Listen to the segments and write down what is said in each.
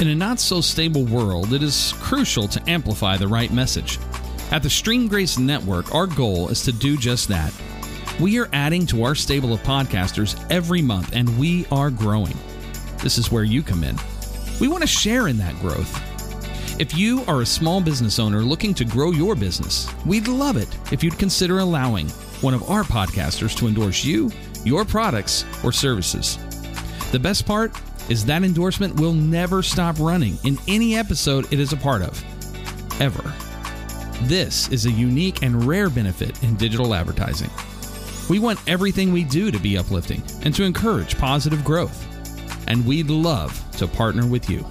In a not-so-stable world, it is crucial to amplify the right message. At the Stream Grace Network, our goal is to do just that. We are adding to our stable of podcasters every month, and we are growing. This is where you come in. We want to share in that growth. If you are a small business owner looking to grow your business, we'd love it if you'd consider allowing one of our podcasters to endorse you, your products, or services. The best part is that endorsement will never stop running in any episode it is a part of, ever. This is a unique and rare benefit in digital advertising. We want everything we do to be uplifting and to encourage positive growth, and we'd love to partner with you.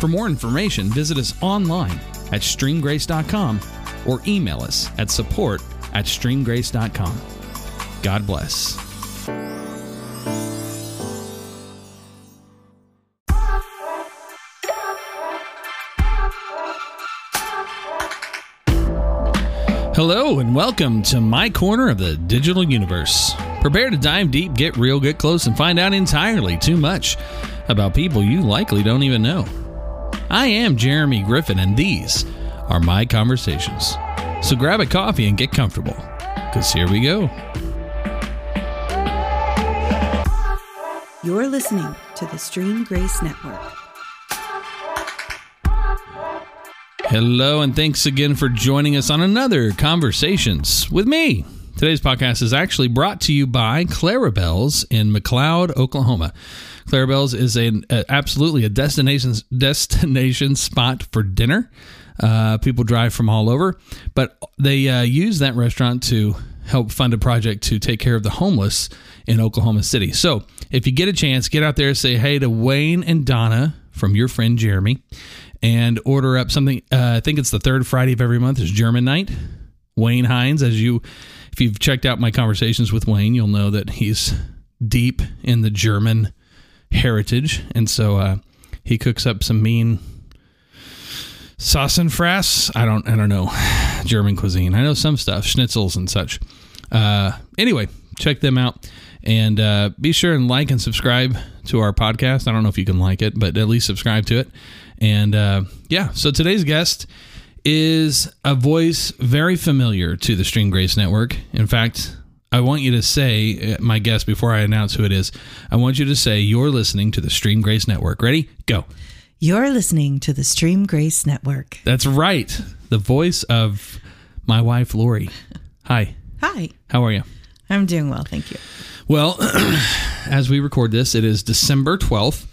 For more information, visit us online at streamgrace.com or email us at support@streamgrace.com. God bless. Hello and welcome to my corner of the digital universe. Prepare to dive deep, get real, get close, and find out entirely too much about people you likely don't even know. I am Jeremy Griffin, and these are my conversations. So grab a coffee and get comfortable, because here we go. You're listening to the Stream Grace Network. Hello, and thanks again for joining us on another Conversations with me. Today's podcast is actually brought to you by Clarabelle's in McLeod, Oklahoma. Clarabelle's is absolutely a destination spot for dinner. People drive from all over, but they use that restaurant to help fund a project to take care of the homeless in Oklahoma City. So if you get a chance, get out there, say hey to Wayne and Donna from your friend Jeremy, and order up something. I think it's the third Friday of every month is German night. Wayne Hines, if you've checked out my conversations with Wayne, you'll know that he's deep in the German heritage, and so he cooks up some mean Sausenfraß. I don't know German cuisine. I know some stuff, schnitzels and such. Anyway, check them out, and be sure and like and subscribe to our podcast. I don't know if you can like it, but at least subscribe to it. And so today's guest is a voice very familiar to the Stream Grace Network. In fact, I want you to say, my guest, before I announce who it is, I want you to say, you're listening to the Stream Grace Network. Ready? Go. You're listening to the Stream Grace Network. That's right. The voice of my wife, Lori. Hi. Hi. How are you? I'm doing well, thank you. Well, as we record this, it is December 12th.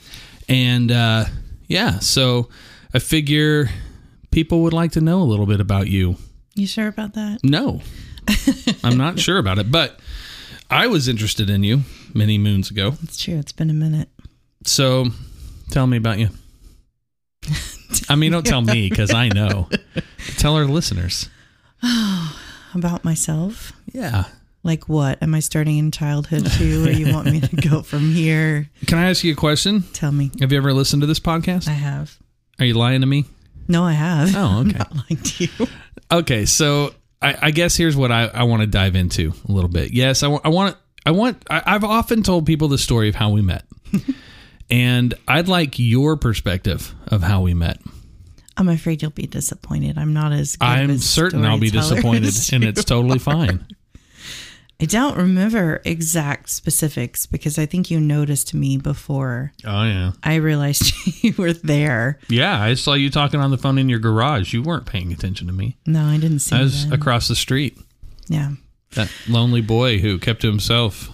And so I figure people would like to know a little bit about you. You sure about that? No, I'm not sure about it, but I was interested in you many moons ago. It's true. It's been a minute. So tell me about you. I mean, don't tell me because I know. Tell our listeners. Oh, about myself? Yeah. Like what? Am I starting in childhood too? Or you want me to go from here? Can I ask you a question? Tell me. Have you ever listened to this podcast? I have. Are you lying to me? No, I have. Oh, okay. I'm not lying to you. Okay, so I guess here's what I want to dive into a little bit. Yes, I've often told people the story of how we met, and I'd like your perspective of how we met. I'm afraid you'll be disappointed. I'm not as good. I'm certain I'll be disappointed, and it's totally fine. I don't remember exact specifics because I think you noticed me before. Oh, yeah. I realized you were there. Yeah, I saw you talking on the phone in your garage. You weren't paying attention to me. No, I didn't see you. I was across the street. Yeah. That lonely boy who kept to himself.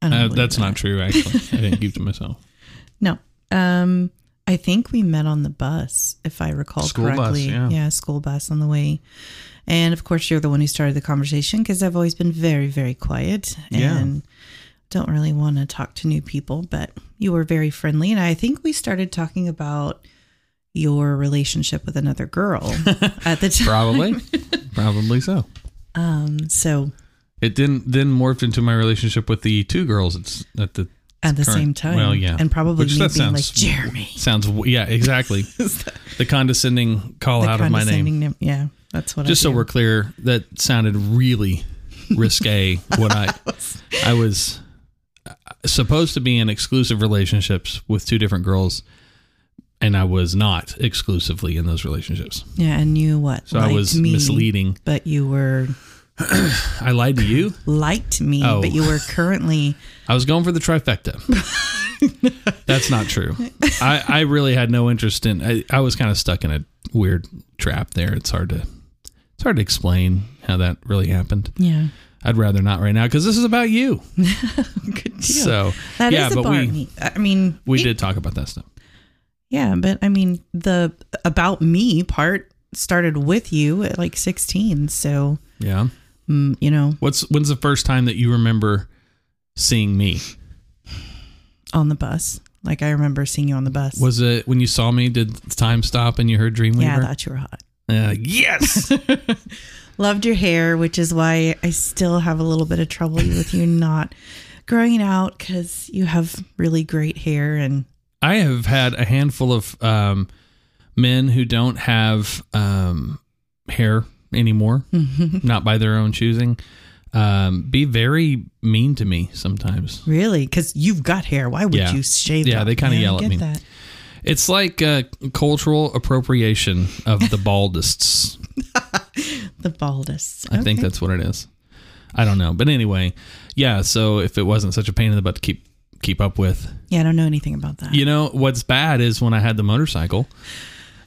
I don't that's that. Not true, actually. I didn't keep to myself. No. I think we met on the bus, if I recall correctly. School bus, yeah, school bus on the way. And, of course, you're the one who started the conversation because I've always been very, very quiet and don't really want to talk to new people. But you were very friendly. And I think we started talking about your relationship with another girl at the time. Probably so. So it then morphed into my relationship with the two girls at the same time. Well, yeah. And probably me being like, Jeremy. Sounds, yeah, exactly. The condescending call out of my name. Yeah. That's what. Just so we're clear, that sounded really risque. What I was supposed to be in exclusive relationships with two different girls, And I was not exclusively in those relationships. Yeah, and you what? So I was misleading. But you were... I lied to you? Liked me, oh. But you were currently... I was going for the trifecta. That's not true. I really had no interest in... I was kind of stuck in a weird trap there. It's hard to explain how that really happened. Yeah. I'd rather not right now because this is about you. Good deal. So, that yeah, is a bar meet. I mean... We did talk about that stuff. Yeah, but I mean, the about me part started with you at like 16, so... Yeah. You know. When's the first time that you remember seeing me? On the bus. Like, I remember seeing you on the bus. Was it when you saw me, did time stop and you heard Dreamweaver? Yeah, I thought you were hot. Yes! Loved your hair, which is why I still have a little bit of trouble with you not growing it out, because you have really great hair. And I have had a handful of men who don't have hair anymore, not by their own choosing, be very mean to me sometimes. Really? Because you've got hair. Why would you shave it? Yeah, they kind of yell at me. That. It's like cultural appropriation of the baldists. The baldists. Okay. I think that's what it is. I don't know. But anyway, yeah, so if it wasn't such a pain in the butt to keep up with. Yeah, I don't know anything about that. You know, what's bad is when I had the motorcycle.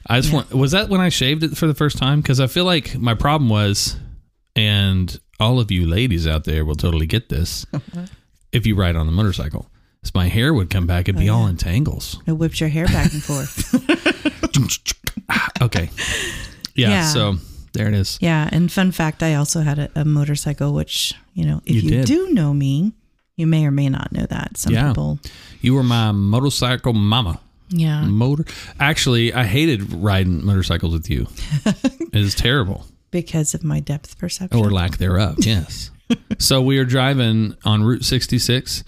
I just was that when I shaved it for the first time? Because I feel like my problem was, and all of you ladies out there will totally get this, if you ride on the motorcycle, is my hair would come back. It'd be all in tangles. It whips your hair back and forth. Okay. Yeah, so there it is. Yeah, and fun fact, I also had a motorcycle, which, you know, if you do know me, you may or may not know that. Some people. You were my motorcycle mama. Yeah. Actually, I hated riding motorcycles with you. It was terrible. Because of my depth perception. Or lack thereof, yes. So we were driving on Route 66,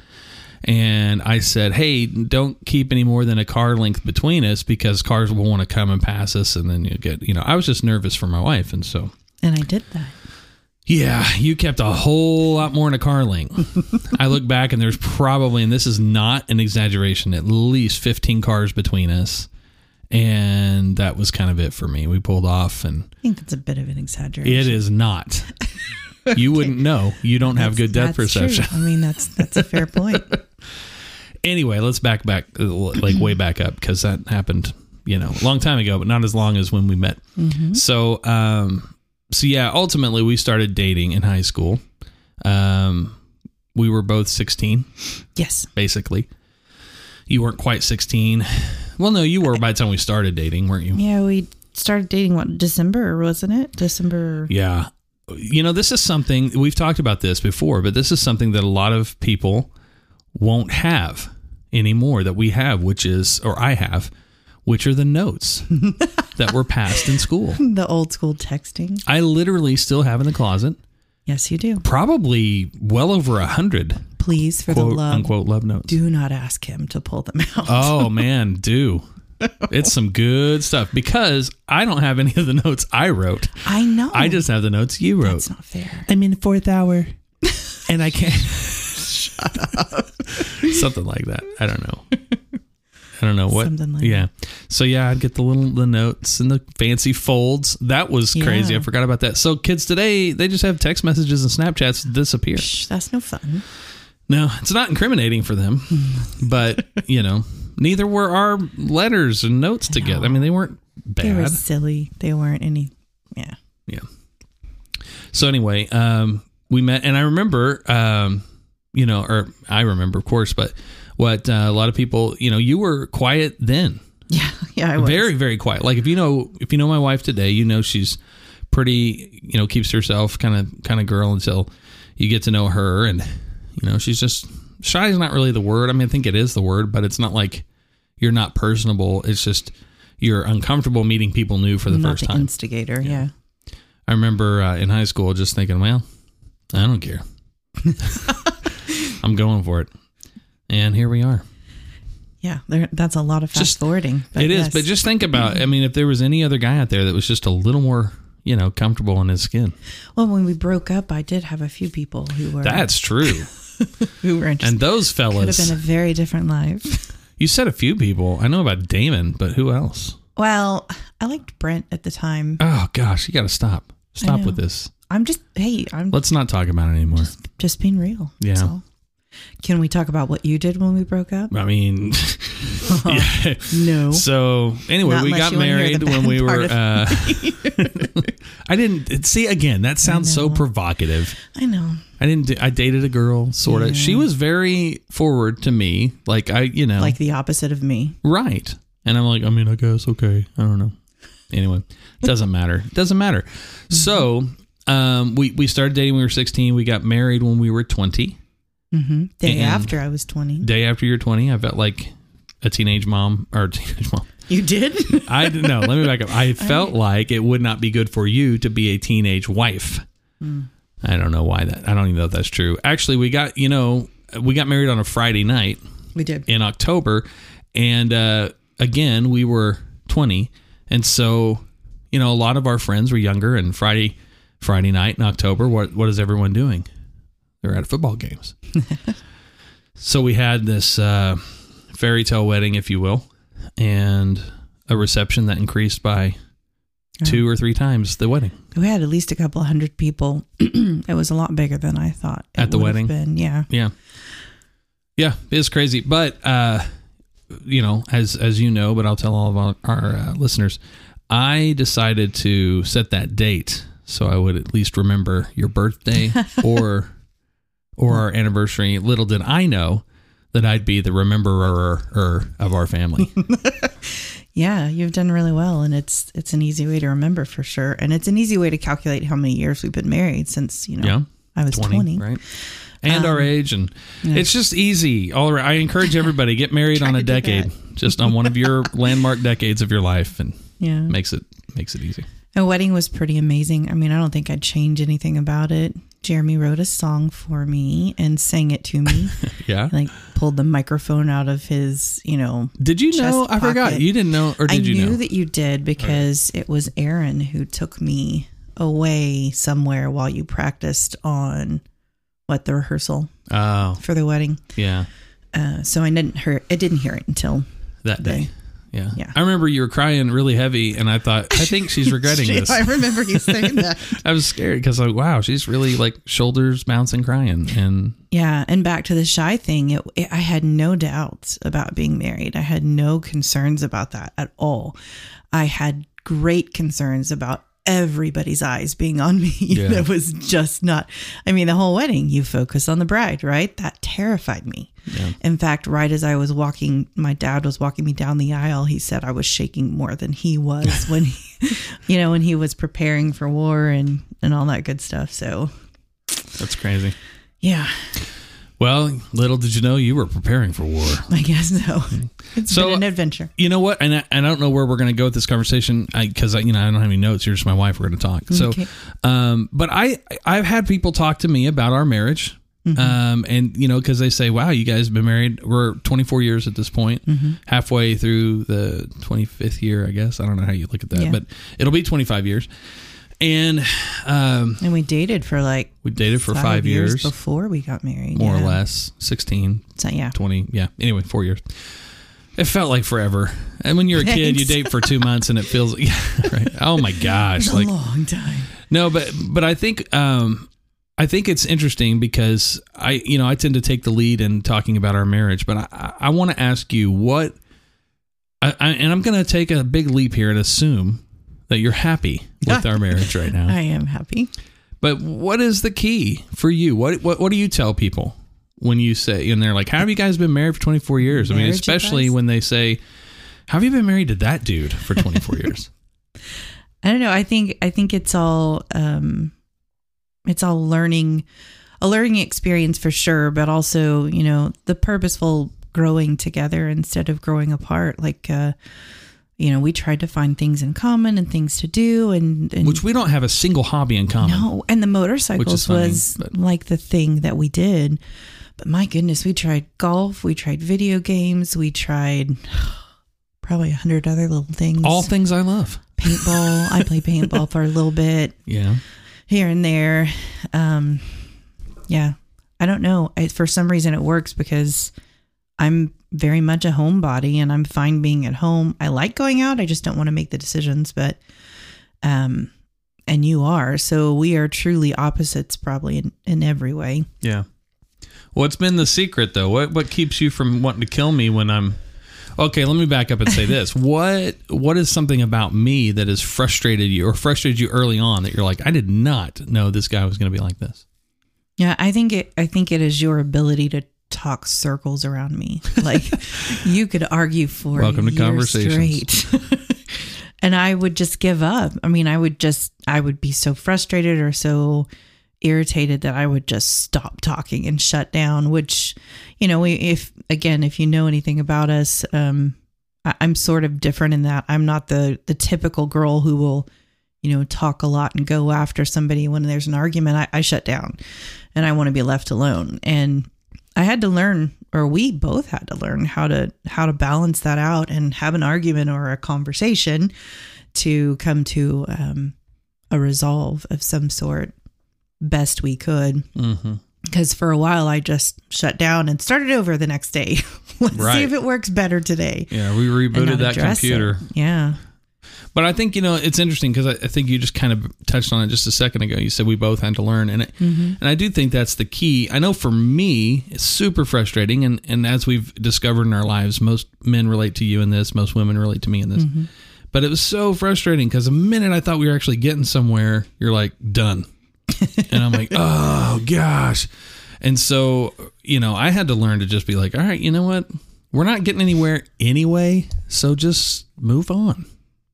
and I said, hey, don't keep any more than a car length between us because cars will want to come and pass us, and then you'll get, you know, I was just nervous for my wife, and so. And I did that. Yeah, you kept a whole lot more in a car length. I look back and there's probably, and this is not an exaggeration, at least 15 cars between us. And that was kind of it for me. We pulled off and... I think that's a bit of an exaggeration. It is not. Okay. You wouldn't know. You don't have good depth perception. True. I mean, that's a fair point. Anyway, let's way back up because that happened, you know, a long time ago, but not as long as when we met. Mm-hmm. So, So, yeah, ultimately, we started dating in high school. We were both 16. Yes. Basically. You weren't quite 16. Well, no, you were by the time we started dating, weren't you? Yeah, we started dating, December, wasn't it? December. Yeah. You know, this is something, we've talked about this before, but this is something that a lot of people won't have anymore that we have, which are the notes that were passed in school. The old school texting. I literally still have in the closet. Yes, you do. Probably well over 100. Please, for quote, the love, unquote, love notes. Do not ask him to pull them out. Oh, man, do. It's some good stuff because I don't have any of the notes I wrote. I know. I just have the notes you wrote. That's not fair. I'm in the fourth hour. And I can't. Shut up. Something like that. I don't know. I don't know what. Something like that. So, yeah, I'd get the notes and the fancy folds. That was crazy. I forgot about that. So, kids today, they just have text messages and Snapchats that disappear. That's no fun. No, it's not incriminating for them. But, you know, neither were our letters and notes together. I mean, they weren't bad. They were silly. They weren't any. Yeah. Yeah. So, anyway, we met. And I remember, you know, or I remember, of course, but. What a lot of people, you know, you were quiet then. Yeah, I was. Very, very quiet. Like if you know my wife today, you know she's pretty, you know, keeps herself kind of girl until you get to know her, and you know she's just shy is not really the word. I mean, I think it is the word, but it's not like you're not personable. It's just you're uncomfortable meeting people new for the first time. Instigator, yeah. I remember in high school just thinking, well, I don't care. I'm going for it. And here we are. Yeah, that's a lot of fast forwarding. It is, but just think about, I mean, if there was any other guy out there that was just a little more, you know, comfortable in his skin. Well, when we broke up, I did have a few people who were... That's true. Who were interested. And those fellas... Could have been a very different life. You said a few people. I know about Damon, but who else? Well, I liked Brent at the time. Oh, gosh. You got to stop. Stop with this. Let's not talk about it anymore. Just being real. Yeah. So, can we talk about what you did when we broke up? I mean, yeah. No. So anyway, we got married when we were, I didn't see again. That sounds so provocative. I know. I dated a girl, sort of. She was very forward to me. Like like the opposite of me. Right. And I'm like, I mean, I guess. Okay. I don't know. Anyway, doesn't matter. Mm-hmm. So, we started dating when we were 16. We got married when we were 20. Mm-hmm. Day after I was 20. Day after you're 20, I felt like a teenage mom or a teenage mom. You did? I didn't know. Let me back up. I felt like it would not be good for you to be a teenage wife. Mm. I don't know why that. I don't even know if that's true. Actually, we got married on a Friday night. We did. In October. And again, we were 20. And so, a lot of our friends were younger, and Friday night in October, what is everyone doing? They're at football games. So we had this fairy tale wedding, if you will, and a reception that increased by 2 or 3 times the wedding. We had at least a couple 100 people. It was a lot bigger than I thought. At the wedding? Yeah, it was crazy. But, as you know, but I'll tell all of our listeners, I decided to set that date so I would at least remember your birthday or our anniversary. Little did I know that I'd be the rememberer of our family. Yeah, you've done really well, and it's an easy way to remember for sure, and it's an easy way to calculate how many years we've been married since I was 20, right? And our age, and it's just easy all around. I encourage everybody, get married on a decade, just on one of your landmark decades of your life, and makes it easy. The wedding was pretty amazing. I mean, I don't think I'd change anything about it. Jeremy wrote a song for me and sang it to me. Yeah. Like pulled the microphone out of his, Did you know? I forgot. You didn't know, or did you know? I knew that you did because it was Aaron who took me away somewhere while you practiced on the rehearsal for the wedding. Yeah. So I didn't hear it until that day. Yeah. I remember you were crying really heavy, and I thought, I think she's regretting this. I remember you saying that. I was scared because, wow, she's really shoulders bouncing, crying, and yeah. And back to the shy thing, I had no doubts about being married. I had no concerns about that at all. I had great concerns about everybody's eyes being on me. That was just not. I mean, the whole wedding, you focus on the bride, right? That terrified me. Yeah. In fact, right as I was walking, my dad was walking me down the aisle. He said I was shaking more than he was when he, when he was preparing for war and all that good stuff. So that's crazy. Yeah. Well, little did you know you were preparing for war. I guess so. It's been an adventure. You know what? And I don't know where we're going to go with this conversation because I don't have any notes. You're just my wife. We're going to talk. Okay. So, but I've had people talk to me about our marriage. Mm-hmm. And because they say, wow, you guys have been married. We're 24 years at this point, mm-hmm. halfway through the 25th year, I guess. I don't know how you look at that, but it'll be 25 years. And, we dated for five years before we got married, more or less 16, so, 20. Yeah. Anyway, 4 years. It felt like forever. And when you're a kid, you date for 2 months and it feels right. Oh my gosh. It's a long time. No, but I think it's interesting because I tend to take the lead in talking about our marriage, but I want to ask you and I'm going to take a big leap here and assume that you're happy with our marriage right now. I am happy. But what is the key for you? What do you tell people when you say, and they're like, how have you guys been married for 24 years? I mean, especially when they say, how have you been married to that dude for 24 years? I don't know. I think it's all, it's all a learning experience for sure, but also, the purposeful growing together instead of growing apart. We tried to find things in common and things to do. And which we don't have a single hobby in common. No, and the motorcycles was the thing that we did. But my goodness, we tried golf, we tried video games, we tried probably 100 other little things. All things I love. Paintball. I played paintball for a little bit. Yeah. Here and there. I don't know. For some reason it works because I'm very much a homebody and I'm fine being at home. I like going out. I just don't want to make the decisions, but, and you are. So we are truly opposites probably in every way. Yeah. What's been the secret though? What keeps you from wanting to kill me when I'm okay? Let me back up and say this. What is something about me that has frustrated you or frustrated you early on that you're like, I did not know this guy was going to be like this? Yeah. I think it is your ability to talk circles around me. Like you could argue for welcome to conversations. And I would just give up. I mean, I would be so frustrated or so irritated that I would just stop talking and shut down, which, you know, if you know anything about us, I'm sort of different in that I'm not the typical girl who will, you know, talk a lot and go after somebody when there's an argument. I shut down and I want to be left alone. And I had to learn, or we both had to learn how to balance that out and have an argument or a conversation to come to a resolve of some sort best we could. Mm-hmm. Because for a while I just shut down and started over the next day. Let's see if it works better today. Yeah, we rebooted that computer. Yeah. But I think, you know, it's interesting because I think you just kind of touched on it just a second ago. You said we both had to learn. And and I do think that's the key. I know for me, it's super frustrating. And as we've discovered in our lives, most men relate to you in this. Most women relate to me in this. Mm-hmm. But it was so frustrating because the minute I thought we were actually getting somewhere, you're like, done. And I'm like, oh, gosh. And so, you know, I had to learn to just be like, all right, you know what? We're not getting anywhere anyway. So just move on.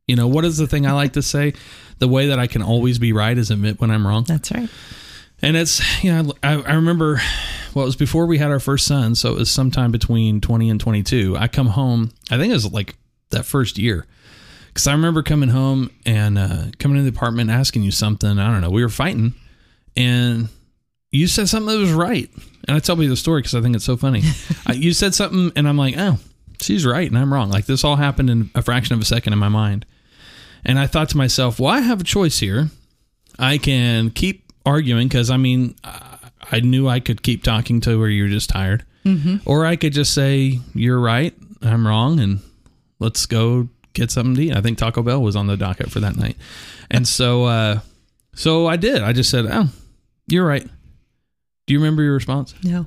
You know, what is the thing I like to say? The way that I can always be right is admit when I'm wrong. That's right. And it's, you know, I remember, well, it was before we had our first son. So it was sometime between 20 and 22. I come home, I think it was like that first year. Because I remember coming home and coming into the apartment asking you something. I don't know. We were fighting and you said something that was right. And I tell you the story because I think it's so funny. You said something and I'm like, oh, she's right and I'm wrong. Like this all happened in a fraction of a second in my mind. And I thought to myself, well, I have a choice here. I can keep arguing because, I mean, I knew I could keep talking to where you're just tired. Mm-hmm. Or I could just say, you're right, I'm wrong, and let's go get something to eat. I think Taco Bell was on the docket for that night. And so I did. I just said, oh, you're right. Do you remember your response? No.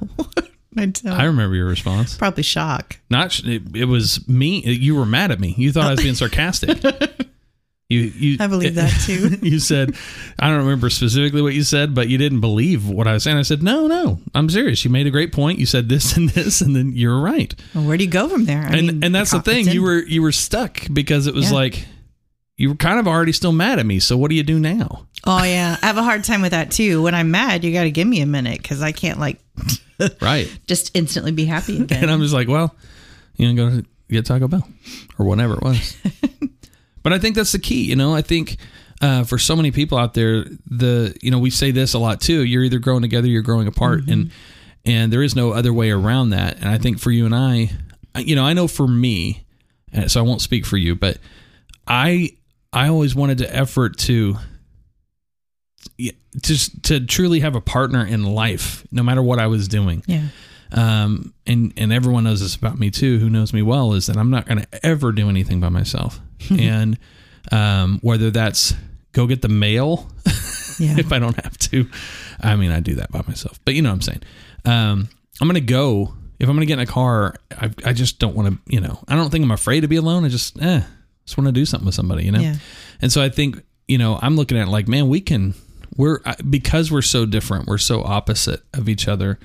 I remember your response. Probably shock. It was me. You were mad at me. You thought I was being sarcastic. I believe that too. You said, I don't remember specifically what you said, but you didn't believe what I was saying. I said, no, I'm serious. You made a great point. You said this and this, and then you're right. Well, where do you go from there? I mean, that's the thing. You were stuck because it was like, you were kind of already still mad at me. So what do you do now? Oh yeah. I have a hard time with that too. When I'm mad, you got to give me a minute because I can't like, just instantly be happy again. And I'm just like, well, you know, go get Taco Bell or whatever it was. But I think that's the key, you know. I think for so many people out there, we say this a lot too. You're either growing together, you're growing apart, mm-hmm. and there is no other way around that. And I think for you and I, you know, I know for me, so I won't speak for you, but I always wanted to effort to truly have a partner in life, no matter what I was doing. Yeah. And everyone knows this about me too, who knows me well, is that I'm not going to ever do anything by myself. And, whether that's go get the mail if I don't have to, I mean, I do that by myself, but you know what I'm saying? I'm going to go, if I'm going to get in a car, I just don't want to, you know, I don't think I'm afraid to be alone. I just want to do something with somebody, you know? Yeah. And so I think, you know, I'm looking at it like, man, because we're so different, we're so opposite of each other.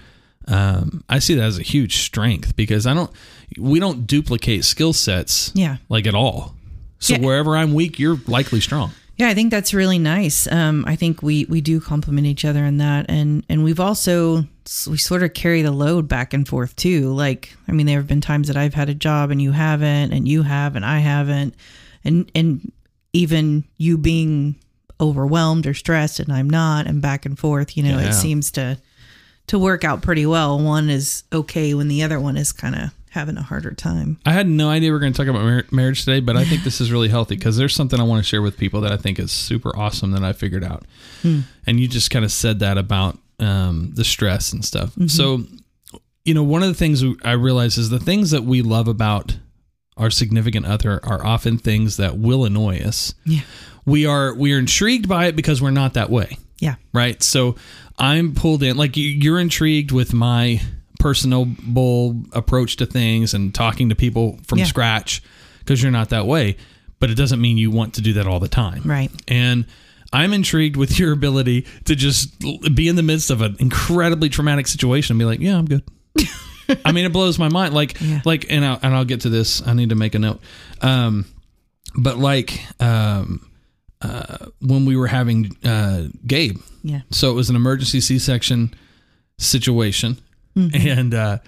I see that as a huge strength because we don't duplicate skill sets like at all. So wherever I'm weak, you're likely strong. Yeah. I think that's really nice. I think we do complement each other in that. And we've also, we sort of carry the load back and forth too. Like, I mean, there have been times that I've had a job and you haven't, and you have, and I haven't, and even you being overwhelmed or stressed and I'm not, and back and forth, you know, it seems to work out pretty well. One is okay when the other one is kind of having a harder time. I had no idea we were going to talk about marriage today, but I think this is really healthy because there's something I want to share with people that I think is super awesome that I figured out. And you just kind of said that about the stress and stuff. Mm-hmm. So you know, one of the things I realize is the things that we love about our significant other are often things that will annoy us. Yeah. We are intrigued by it because we're not that way. Yeah. Right. So I'm pulled in, like you're intrigued with my personable approach to things and talking to people from scratch because you're not that way, but it doesn't mean you want to do that all the time. Right. And I'm intrigued with your ability to just be in the midst of an incredibly traumatic situation and be like, yeah, I'm good. I mean, it blows my mind. I'll get to this. I need to make a note. When we were having Gabe, so it was an emergency C-section situation, mm-hmm. and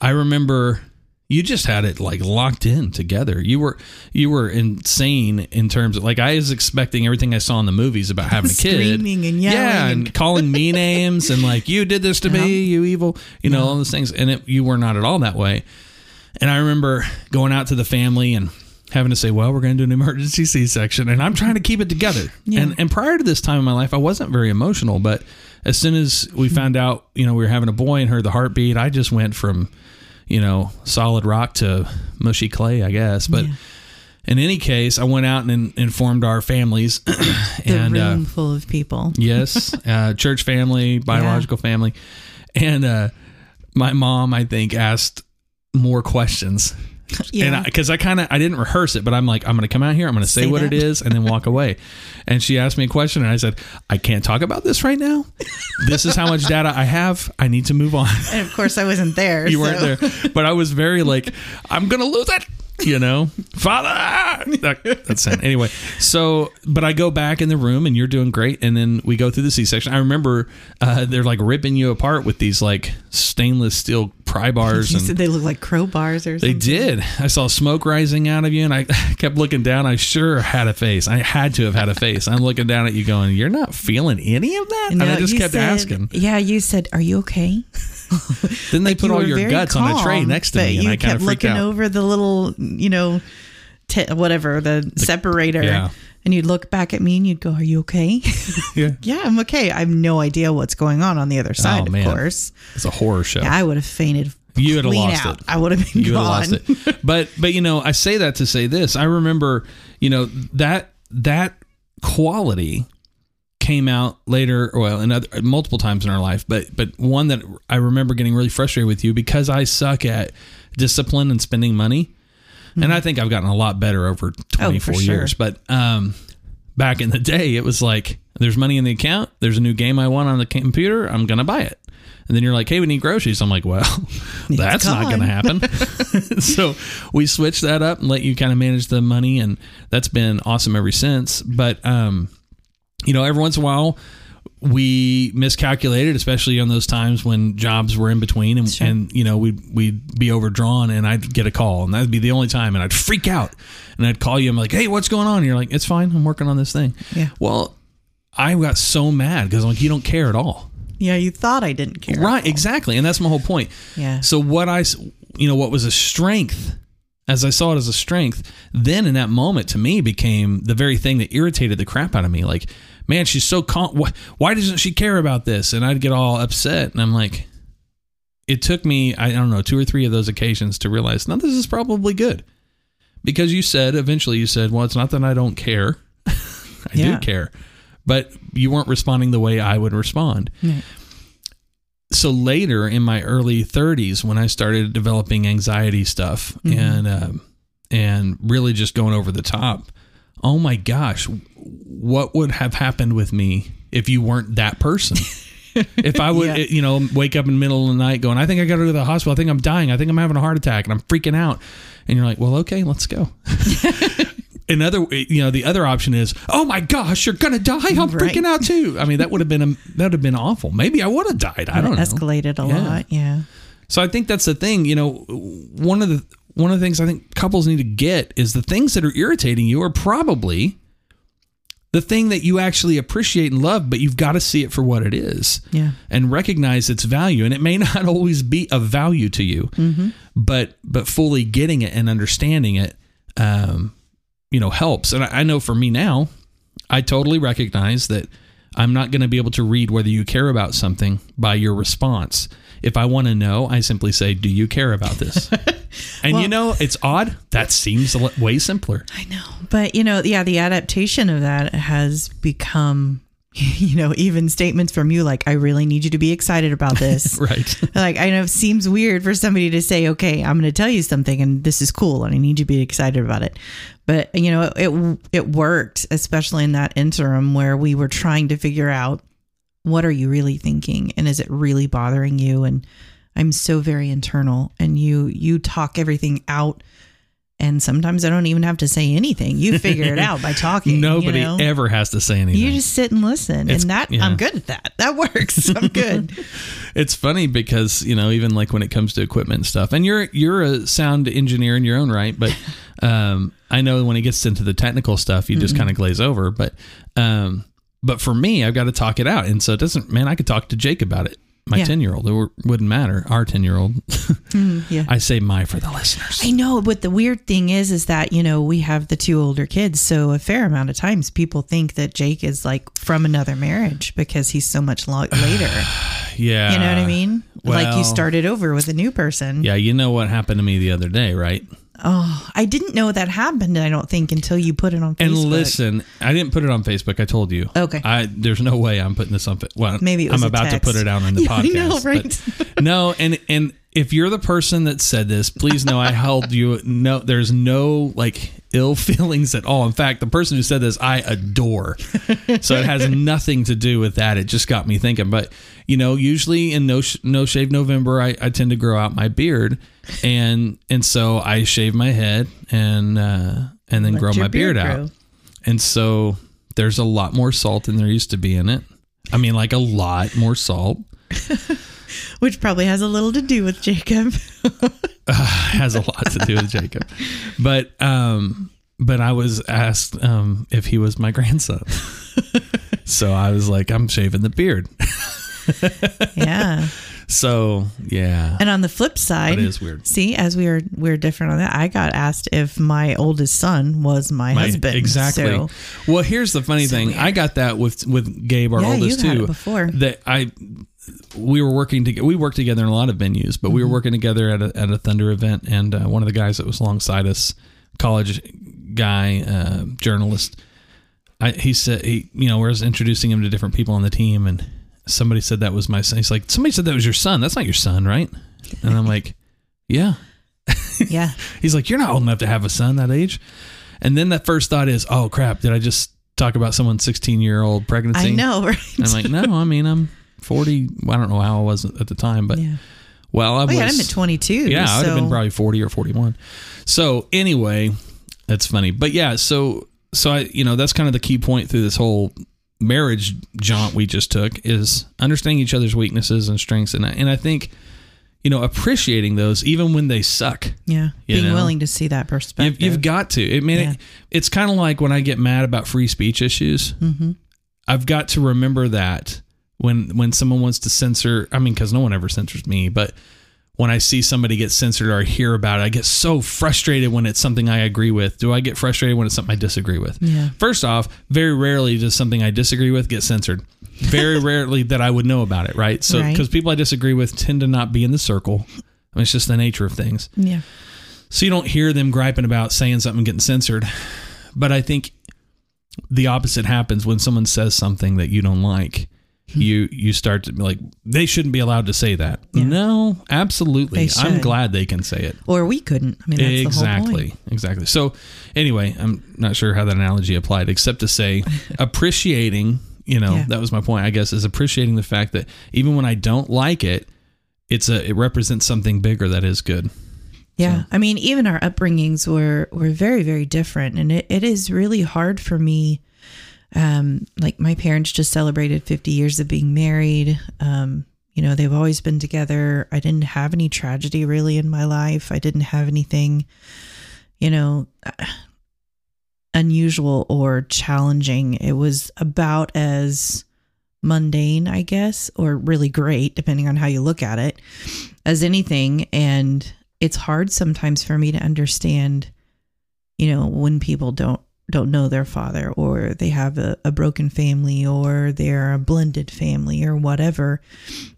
I remember you just had it like locked in together. You were insane in terms of like I was expecting everything I saw in the movies about having a kid, screaming and yelling, and calling me names and like you did this to me, you evil, all those things, and you were not at all that way. And I remember going out to the family and having to say, well, we're going to do an emergency C-section, and I'm trying to keep it together. Yeah. And prior to this time in my life, I wasn't very emotional, but as soon as we found out, we were having a boy and heard the heartbeat, I just went from, solid rock to mushy clay, I guess. But in any case, I went out and informed our families. And a room full of people. Yes. Church family, biological family. And my mom, I think, asked more questions. Yeah. And because I didn't rehearse it, but I'm like, I'm going to come out here, I'm going to say what it is, and then walk away. And she asked me a question, and I said, I can't talk about this right now. This is how much data I have. I need to move on. And of course, I wasn't there. You weren't there. But I was very like, I'm going to lose it. Father. That's it. Anyway, so, but I go back in the room and you're doing great. And then we go through the C-section. I remember they're like ripping you apart with these like stainless steel pry bars. You said they look like crowbars or something. They did. I saw smoke rising out of you and I kept looking down. I sure had a face. I had to have had a face. I'm looking down at you going, you're not feeling any of that? No, and I just kept asking. Yeah, you said, are you okay? Then they like put all your guts on a tray next to me, and I kind of freaked out. You kept looking over the little, the separator, and you'd look back at me, and you'd go, "Are you okay?" Yeah, I'm okay. I have no idea what's going on the other side. Of course, it's a horror show. Yeah, I would have fainted. You would have lost it. I would have been gone. You would have lost it. But I say that to say this. I remember, that quality came out later, well, multiple times in our life, but one that I remember getting really frustrated with you because I suck at discipline and spending money. Mm-hmm. And I think I've gotten a lot better over 24 years, sure. But back in the day, it was like, there's money in the account. There's a new game I want on the computer. I'm going to buy it. And then you're like, hey, we need groceries. I'm like, well, that's not going to happen. So we switched that up and let you kind of manage the money. And that's been awesome ever since. But, every once in a while we miscalculated, especially on those times when jobs were in between and, sure. and we'd be overdrawn and I'd get a call and that'd be the only time and I'd freak out and I'd call you. I'm like, hey, what's going on? And you're like, it's fine. I'm working on this thing. Yeah. Well, I got so mad because I'm like, you don't care at all. Yeah. You thought I didn't care. Right. Exactly. And that's my whole point. Yeah. So what was a strength as I saw it as a strength then in that moment to me became the very thing that irritated the crap out of me. Like, man, she's so calm. Why doesn't she care about this? And I'd get all upset. And I'm like, it took me, I don't know, 2 or 3 of those occasions to realize, no, this is probably good. Because eventually you said, well, it's not that I don't care. I do care. But you weren't responding the way I would respond. Yeah. So later in my early 30s, when I started developing anxiety stuff mm-hmm. and really just going over the top, oh my gosh, what would have happened with me if you weren't that person? If I would, wake up in the middle of the night going, I think I got to go to the hospital. I think I'm dying. I think I'm having a heart attack and I'm freaking out. And you're like, well, okay, let's go. The other option is, oh my gosh, you're going to die. I'm freaking out too. I mean, that would have been awful. Maybe I would have died. I don't know. Escalated a lot. Yeah. So I think that's the thing, one of the things I think couples need to get is the things that are irritating you are probably the thing that you actually appreciate and love, but you've got to see it for what it is. Yeah. And recognize its value. And it may not always be of value to you, mm-hmm. but fully getting it and understanding it, helps. And I know for me now, I totally recognize that I'm not going to be able to read whether you care about something by your response. If I want to know, I simply say, do you care about this? And well, you know, it's odd. That seems way simpler. I know. But, you know, yeah, the adaptation of that has become, you know, even statements from you like, I really need you to be excited about this. Right. Like, I know it seems weird for somebody to say, okay, I'm going to tell you something and this is cool and I need you to be excited about it. But, you know, it worked, especially in that interim where we were trying to figure out, what are you really thinking? And is it really bothering you? And I'm so very internal, and you talk everything out. And sometimes I don't even have to say anything. You figure it out by talking. Nobody ever has to say anything. You just sit and listen. It's, and that, yeah. I'm good at that. That works. I'm good. It's funny because, you know, even like when it comes to equipment and stuff, and you're a sound engineer in your own right, but I know when it gets into the technical stuff, you just kind of glaze over. But for me, I've got to talk it out. And so it doesn't, man, I could talk to Jake about it. My 10-year-old, it wouldn't matter. Our 10-year-old. Yeah. I say my for the listeners. I know, but the weird thing is that, you know, we have the two older kids. So a fair amount of times people think that Jake is like from another marriage because he's so much later. Yeah. You know what I mean? Well, like you started over with a new person. Yeah. You know what happened to me the other day, right? Oh, I didn't know that happened, I don't think, until you put it on Facebook. And listen, I didn't put it on Facebook. I told you. Okay. There's no way I'm putting this on Facebook. Well, maybe it was I'm about text. To put it out on the podcast. I know, right? No, and if you're the person that said this, please know I held you. No, there's no like ill feelings at all. In fact, the person who said this, I adore. So it has nothing to do with that. It just got me thinking. But, you know, usually in No Shave November, I tend to grow out my beard. And so I shave my head and then grow my beard out. And so there's a lot more salt than there used to be in it. I mean, like a lot more salt. Which probably has a little to do with Jacob. Has a lot to do with Jacob. But I was asked if he was my grandson. So I was like, I'm shaving the beard. Yeah. So, yeah. And on the flip side, it is weird. See, as we're different on that, I got asked if my oldest son was my husband. Exactly. So, well, here's the funny thing. Weird. I got that with Gabe, our oldest, too. Yeah, you had it before. We worked together in a lot of venues, but we were working together at a Thunder event, and one of the guys that was alongside us, college guy, journalist, he said, I was introducing him to different people on the team, and somebody said that was my son. He's like, somebody said that was your son. That's not your son, right? And I'm like, yeah. Yeah. He's like, you're not old enough to have a son that age. And then that first thought is, oh, crap, did I just talk about someone's 16-year-old pregnancy? I know, right? And I'm like, no, I mean, I'm 40. I don't know how I was at the time, but I'm at 22. Yeah, I would have been probably 40 or 41. So anyway, that's funny. But yeah, so I, you know, that's kind of the key point through this whole marriage jaunt we just took is understanding each other's weaknesses and strengths, and I think, you know, appreciating those even when they suck. Yeah, being willing to see that perspective. You've got to. I mean, it's kind of like when I get mad about free speech issues. I've got to remember that when someone wants to censor, I mean, because no one ever censors me, but when I see somebody get censored or I hear about it, I get so frustrated when it's something I agree with. Do I get frustrated when it's something I disagree with? Yeah. First off, very rarely does something I disagree with get censored. Very rarely that I would know about it, right? So, because people I disagree with tend to not be in the circle. I mean, it's just the nature of things. Yeah. So you don't hear them griping about saying something getting censored. But I think the opposite happens when someone says something that you don't like. You start to be like, they shouldn't be allowed to say that. Yeah. No, absolutely. I'm glad they can say it. Or we couldn't. I mean, that's the whole point. Exactly. So anyway, I'm not sure how that analogy applied, except to say appreciating, you know, that was my point, I guess, is appreciating the fact that even when I don't like it, it represents something bigger that is good. Yeah. So. I mean, even our upbringings were very, very different. And it is really hard for me. Like my parents just celebrated 50 years of being married. You know, they've always been together. I didn't have any tragedy really in my life. I didn't have anything, you know, unusual or challenging. It was about as mundane, I guess, or really great, depending on how you look at it, as anything. And it's hard sometimes for me to understand, you know, when people don't don't know their father, or they have a broken family, or they're a blended family or whatever.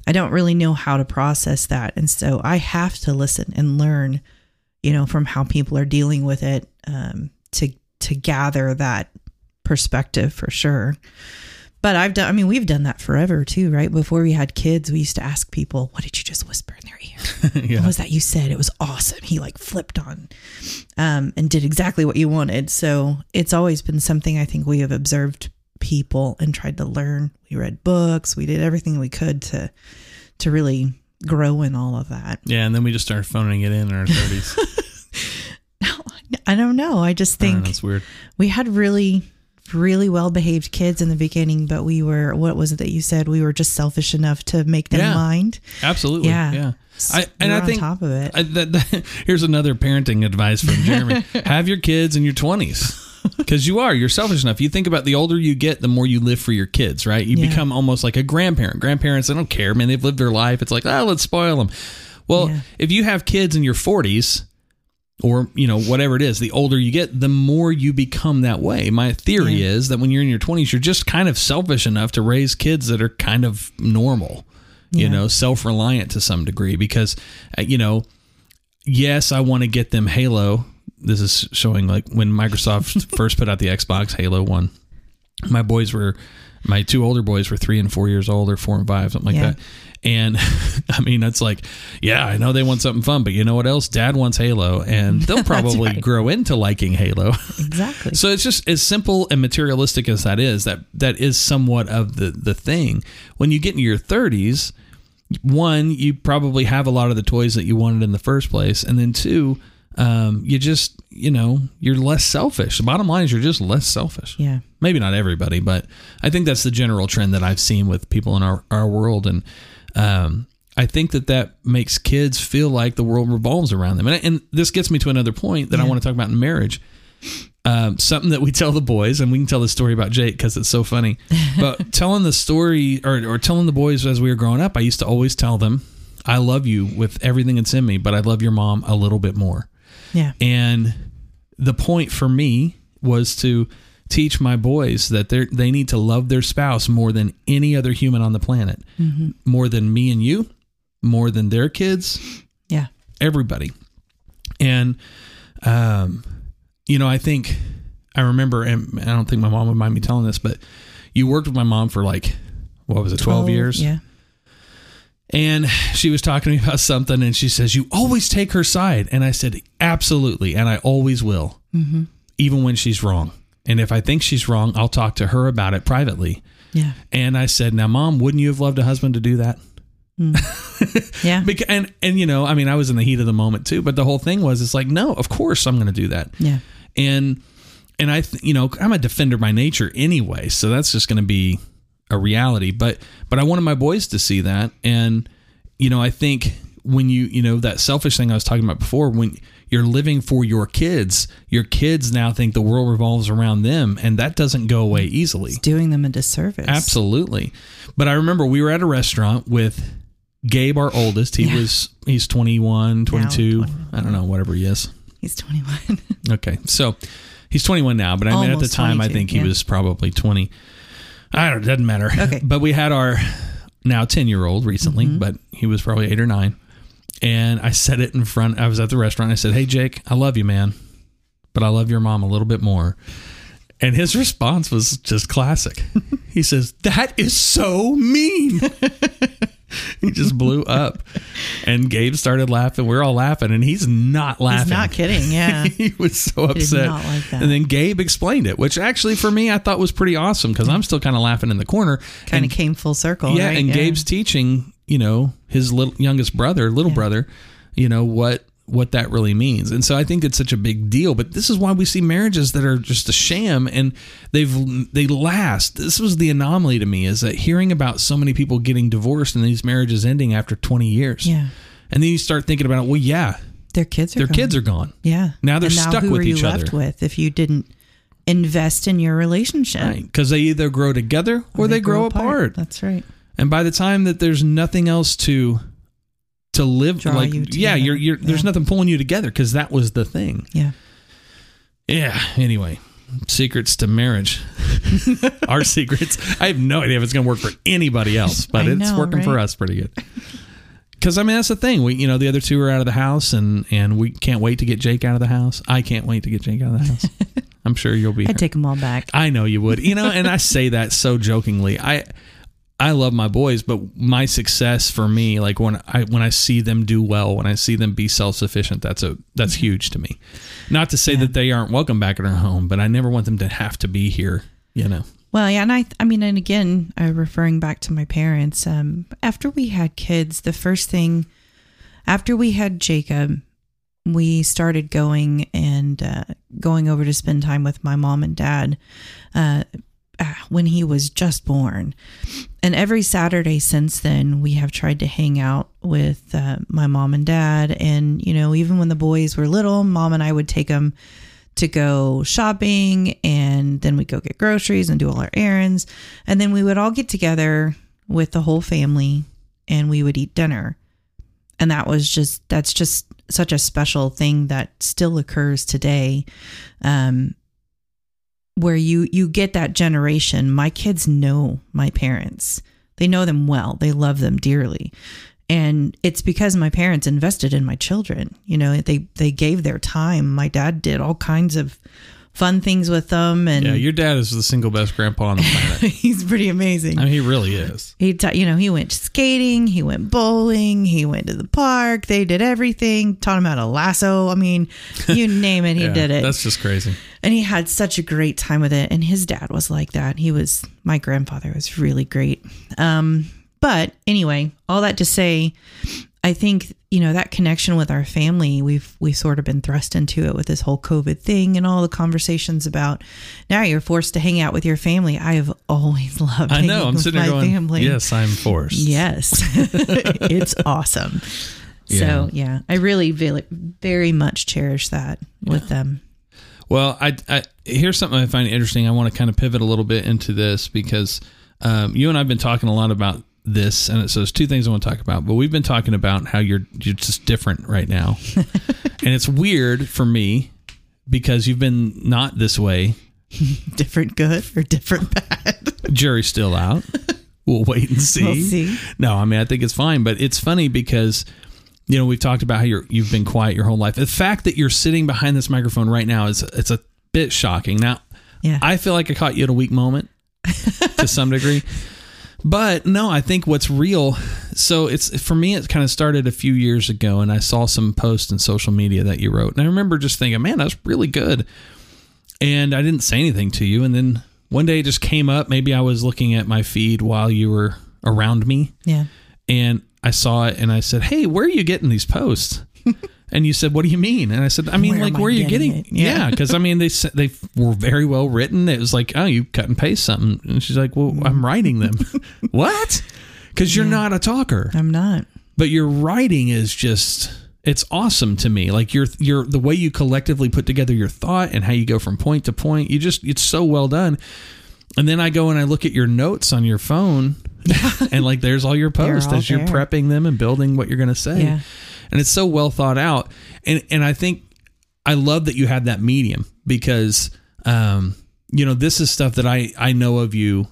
I don't really know how to process that. And so I have to listen and learn, you know, from how people are dealing with it, to gather that perspective for sure. But I've done, I mean, we've done that forever too, right? Before we had kids, we used to ask people, what did you just whisper in their ear? Yeah. What was that you said? It was awesome. He like flipped on, and did exactly what you wanted. So it's always been something I think we have observed people and tried to learn. We read books, we did everything we could to really grow in all of that. Yeah. And then we just started phoning it in our 30s. I don't know. I just think that's weird. We had really well-behaved kids in the beginning, but we were, what was it that you said? We were just selfish enough to make them mind. Absolutely. Yeah. I think on top of it, here's another parenting advice from Jeremy. Have your kids in your 20s. Because you're selfish enough. You think about the older you get, the more you live for your kids, right? You become almost like a grandparent. Grandparents, I don't care, man. They've lived their life. It's like, let's spoil them. Well, if you have kids in your 40s, or, you know, whatever it is, the older you get, the more you become that way. My theory is that when you're in your 20s, you're just kind of selfish enough to raise kids that are kind of normal, you know, self-reliant to some degree, because, you know, yes, I want to get them Halo. This is showing like when Microsoft first put out the Xbox, Halo 1. My two older boys were 3 and 4 years old, or 4 and 5, something like that. And I mean, that's like, I know they want something fun, but you know what else? Dad wants Halo, and they'll probably grow into liking Halo. Exactly. So it's just as simple and materialistic as that is, that is somewhat of the thing. When you get into your 30s, one, you probably have a lot of the toys that you wanted in the first place. And then two, you just, you know, you're less selfish. The bottom line is you're just less selfish. Yeah. Maybe not everybody, but I think that's the general trend that I've seen with people in our world. And, I think that makes kids feel like the world revolves around them. And this gets me to another point that I want to talk about in marriage. Something that we tell the boys, and we can tell the story about Jake because it's so funny, but telling the story or telling the boys as we were growing up, I used to always tell them, I love you with everything that's in me, but I love your mom a little bit more. Yeah. And the point for me was to teach my boys that they need to love their spouse more than any other human on the planet, more than me and you, more than their kids. Yeah. Everybody. And, you know, I think I remember, and I don't think my mom would mind me telling this, but you worked with my mom for like, what was it? 12 years. Yeah. And she was talking to me about something, and she says, you always take her side. And I said, absolutely. And I always will, even when she's wrong. And if I think she's wrong, I'll talk to her about it privately. Yeah. And I said, now, Mom, wouldn't you have loved a husband to do that? Mm. Yeah. and, you know, I mean, I was in the heat of the moment too, but the whole thing was, it's like, no, of course I'm going to do that. Yeah. And you know, I'm a defender by nature anyway, so that's just going to be a reality, but I wanted my boys to see that. And, you know, I think when you know, that selfish thing I was talking about before, when you're living for your kids now think the world revolves around them, and that doesn't go away easily. It's doing them a disservice. Absolutely. But I remember we were at a restaurant with Gabe, our oldest. He's 21, 22, now 21. I don't know, whatever he is. He's 21. Okay. So he's 21 now, but I mean, at the time, I think he was probably 20. It doesn't matter. Okay. But we had our now 10-year-old recently, but he was probably 8 or 9. And I said it in front. I was at the restaurant. I said, hey, Jake, I love you, man, but I love your mom a little bit more. And his response was just classic. He says, that is so mean. He just blew up, and Gabe started laughing. We're all laughing, and he's not laughing. He's not kidding. Yeah. He was so upset. Did not like that. And then Gabe explained it, which actually for me, I thought was pretty awesome, because I'm still kind of laughing in the corner. Kind of came full circle. Yeah. Right? And Gabe's teaching, you know, his youngest brother, you know, what that really means. And so I think it's such a big deal, but this is why we see marriages that are just a sham, and they last. This was the anomaly to me, is that hearing about so many people getting divorced and these marriages ending after 20 years. Yeah. And then you start thinking about, well, yeah, their kids are gone. Yeah. Now they're stuck with each other. Left with if you didn't invest in your relationship. Right. 'Cause they either grow together or they grow apart. That's right. And by the time that there's nothing else to live, there's nothing pulling you together, because that was the thing. Yeah. Yeah. Anyway, secrets to marriage. Our secrets. I have no idea if it's going to work for anybody else, but it's working for us pretty good. Because, I mean, that's the thing. We, you know, the other two are out of the house, and we can't wait to get Jake out of the house. I can't wait to get Jake out of the house. I'm sure you'll be. I'd take them all back. I know you would. You know, and I say that so jokingly. I love my boys, but my success for me, like when I see them do well, when I see them be self-sufficient, that's huge to me. Not to say that they aren't welcome back at our home, but I never want them to have to be here, you know? Well, yeah. And I mean, referring back to my parents, after we had kids, the first thing after we had Jacob, we started going and going over to spend time with my mom and dad, when he was just born. And every Saturday since then, we have tried to hang out with my mom and dad. And, you know, even when the boys were little, Mom and I would take them to go shopping, and then we'd go get groceries and do all our errands. And then we would all get together with the whole family and we would eat dinner. And that's just such a special thing that still occurs today. Where you get that generation. My kids know my parents. They know them well. They love them dearly. And it's because my parents invested in my children. You know, they gave their time. My dad did all kinds of fun things with them. And yeah, your dad is the single best grandpa on the planet. He's pretty amazing. I mean, he really is. He went skating. He went bowling. He went to the park. They did everything. Taught him how to lasso. I mean, you name it, he did it. That's just crazy. And he had such a great time with it. And his dad was like that. My grandfather was really great. But anyway, all that to say, I think, you know, that connection with our family, we've sort of been thrust into it with this whole COVID thing and all the conversations about now you're forced to hang out with your family. I have always loved hanging with my family. Yes, I'm forced. Yes. It's awesome. Yeah. So, yeah, I really very, very much cherish that with them. Well, I here's something I find interesting. I want to kind of pivot a little bit into this because you and I have been talking a lot about this, and so there's two things I want to talk about, but we've been talking about how you're just different right now. And it's weird for me because you've been not this way. Different good or different bad? Jury's still out. We'll wait and see. We'll see. No, I mean, I think it's fine, but it's funny because, you know, we've talked about how you've been quiet your whole life. The fact that you're sitting behind this microphone right now it's a bit shocking. Now, I feel like I caught you at a weak moment to some degree. But no, I think what's real. So it's for me, it kind of started a few years ago, and I saw some posts in social media that you wrote, and I remember just thinking, "Man, that's really good." And I didn't say anything to you, and then one day it just came up. Maybe I was looking at my feed while you were around me, and I saw it, and I said, "Hey, where are you getting these posts?" And you said, "What do you mean?" And I said, "I mean, where are you getting it? Yeah, because I mean, they were very well written. It was like, oh, you cut and paste something." And she's like, "Well, I'm writing them." What? Because you're not a talker. I'm not. But your writing is just, it's awesome to me. Like you're the way you collectively put together your thought and how you go from point to point. You just, it's so well done. And then I go and I look at your notes on your phone, and like there's all your posts as you're prepping them and building what you're going to say. Yeah. And it's so well thought out. And I think I love that you had that medium because, you know, this is stuff that I know of you.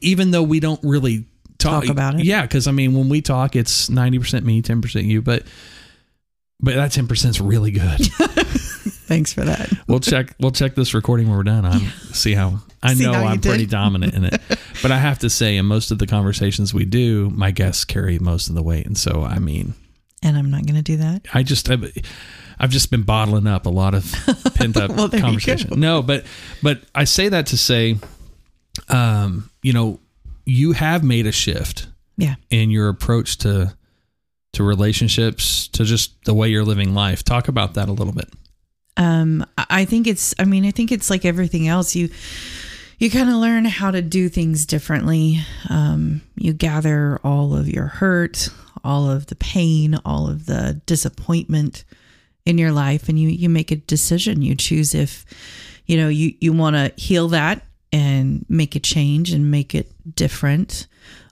Even though we don't really talk about it. Yeah. Because I mean, when we talk, it's 90% me, 10% you, but that 10% is really good. Thanks for that. We'll check this recording when we're done. I'm pretty dominant in it, but I have to say in most of the conversations we do, my guests carry most of the weight. And so, I mean, and I'm not going to do that. I've just been bottling up a lot of pent up conversation. No, but I say that to say, you know, you have made a shift in your approach to relationships, to just the way you're living life. Talk about that a little bit. I think it's like everything else. You kind of learn how to do things differently. You gather all of your hurt, all of the pain, all of the disappointment in your life. And you make a decision. You choose if, you know, you want to heal that and make a change and make it different,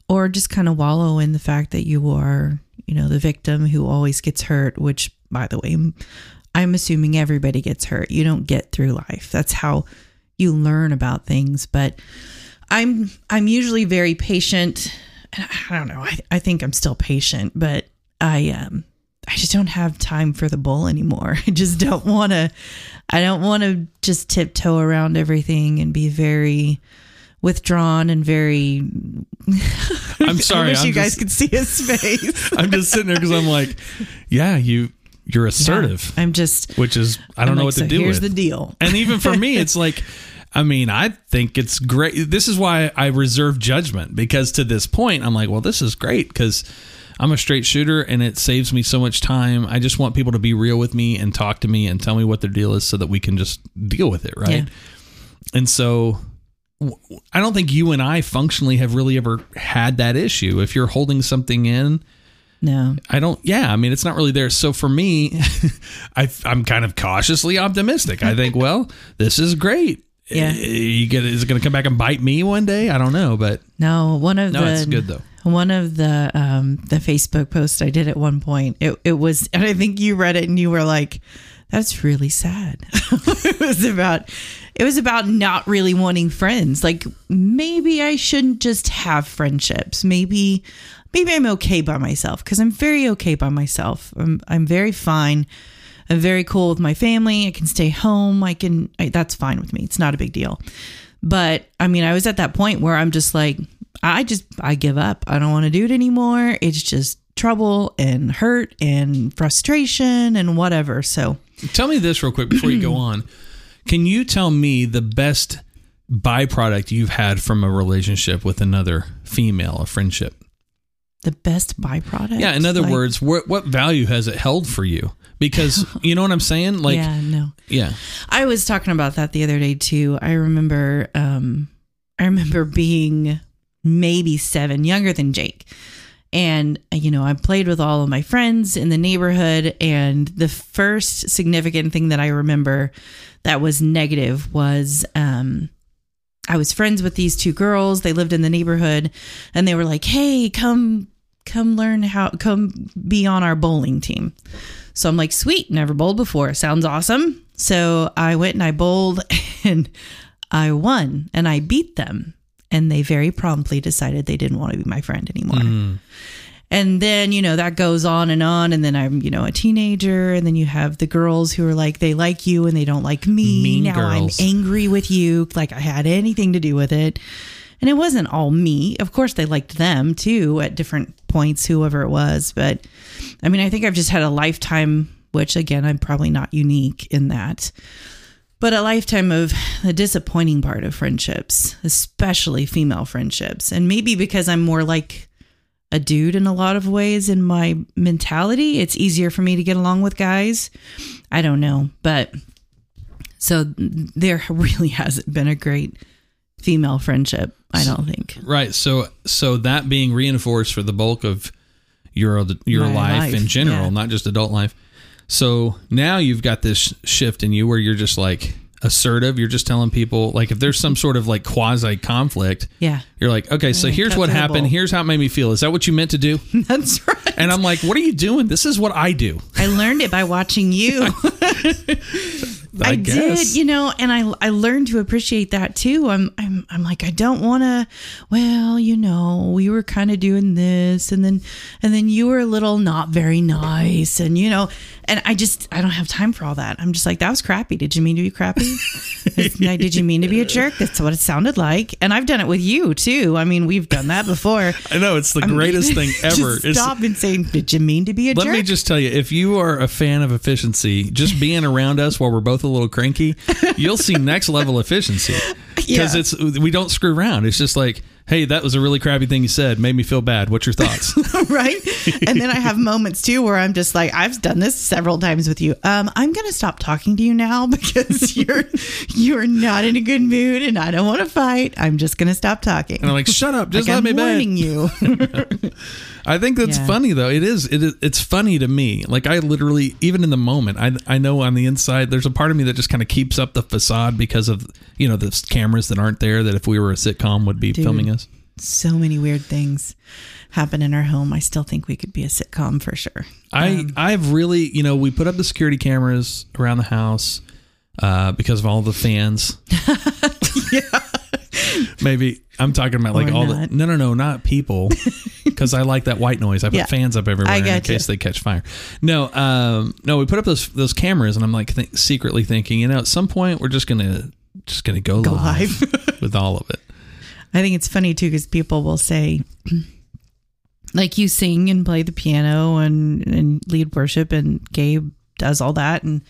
or just kind of wallow in the fact that you are, you know, the victim who always gets hurt, which, by the way, I'm assuming everybody gets hurt. You don't get through life. That's how you learn about things. But I'm usually very patient. I don't know. I think I'm still patient, but I just don't have time for the bull anymore. I just don't want to. I don't want to just tiptoe around everything and be very withdrawn and very. I'm sorry. I wish you guys could see his face. I'm just sitting there because I'm like, yeah, you're assertive. Yeah, I'm just, which is I don't know what to do. Here's the deal. And even for me, it's like, I mean, I think it's great. This is why I reserve judgment, because to this point, I'm like, well, this is great because I'm a straight shooter and it saves me so much time. I just want people to be real with me and talk to me and tell me what their deal is so that we can just deal with it. Right. Yeah. And so I don't think you and I functionally have really ever had that issue. If you're holding something in. No, I don't. Yeah. I mean, it's not really there. So for me, I'm kind of cautiously optimistic. I think, well, this is great. Yeah. Is it going to come back and bite me one day? I don't know, but no, it's good though. One of the Facebook posts I did at one point, it was, and I think you read it and you were like, that's really sad. It was about not really wanting friends. Like, maybe I shouldn't just have friendships. Maybe I'm okay by myself, because I'm very okay by myself. I'm very fine. I'm very cool with my family. I can stay home. That's fine with me. It's not a big deal. But I mean, I was at that point where I'm just like, I give up. I don't want to do it anymore. It's just trouble and hurt and frustration and whatever. So tell me this real quick before you go on. Can you tell me the best byproduct you've had from a relationship with another female, a friendship? The best byproduct? Yeah. In other words, what value has it held for you? Because you know what I'm saying? Like, yeah, no. Yeah. I was talking about that the other day too. I remember being maybe 7, younger than Jake. And, you know, I played with all of my friends in the neighborhood. And the first significant thing that I remember that was negative was, I was friends with these 2 girls. They lived in the neighborhood and they were like, hey, come be on our bowling team. So I'm like, sweet, never bowled before. Sounds awesome. So I went and I bowled and I won and I beat them. And they very promptly decided they didn't want to be my friend anymore. Mm. And then, you know, that goes on. And then I'm, you know, a teenager. And then you have the girls who are like, they like you and they don't like me. Mean now girls. I'm angry with you. Like I had anything to do with it. And it wasn't all me. Of course, they liked them too at different points, whoever it was. But I mean, I think I've just had a lifetime, which again, I'm probably not unique in that. But a lifetime of the disappointing part of friendships, especially female friendships. And maybe because I'm more like a dude in a lot of ways in my mentality, it's easier for me to get along with guys. I don't know. But so there really hasn't been a great female friendship, I don't think. Right. So that being reinforced for the bulk of your life in general, yeah. Not just adult life. So now you've got this shift in you where you're just like assertive. You're just telling people, like, if there's some sort of like quasi conflict, yeah, you're like, okay, so here's what happened. Here's how it made me feel. Is that what you meant to do? That's right. And I'm like, what are you doing? This is what I do. I learned it by watching you. I guess. Did, you know, and I learned to appreciate that too. I'm like, I don't want to, well, you know, we were kind of doing this and then you were a little not very nice and, you know, and I don't have time for all that. I'm just like, that was crappy. Did you mean to be crappy? Did you mean to be a jerk? That's what it sounded like. And I've done it with you too. I mean, we've done that before. I know it's the greatest thing ever. Stop and saying, did you mean to be a jerk? Let me just tell you, if you are a fan of efficiency, just being around us while we're both a little cranky, you'll see next level efficiency, because yeah. We don't screw around. It's just like, hey, that was a really crappy thing you said, made me feel bad, what's your thoughts? Right. And then I have moments too where I'm just like, I've done this several times with you, I'm gonna stop talking to you now because you're not in a good mood and I don't want to fight. I'm just gonna stop talking. And I'm like, shut up, just like, let I'm me warning you. I think that's funny though. It's funny to me. Like, I literally, even in the moment, I know on the inside there's a part of me that just kind of keeps up the facade because of, you know, the cameras that aren't there, that if we were a sitcom would be filming us. so many weird things happen in our home. I still think we could be a sitcom for sure. I've really, you know, we put up the security cameras around the house because of all the fans. Yeah. Maybe I'm talking about like or all not. No, not people. Because I like that white noise. I put fans up everywhere in case they catch fire. No, no, we put up those cameras, and I'm like secretly thinking, you know, at some point we're just gonna go live with all of it. I think it's funny too because people will say, like, you sing and play the piano and lead worship, and Gabe does all that, and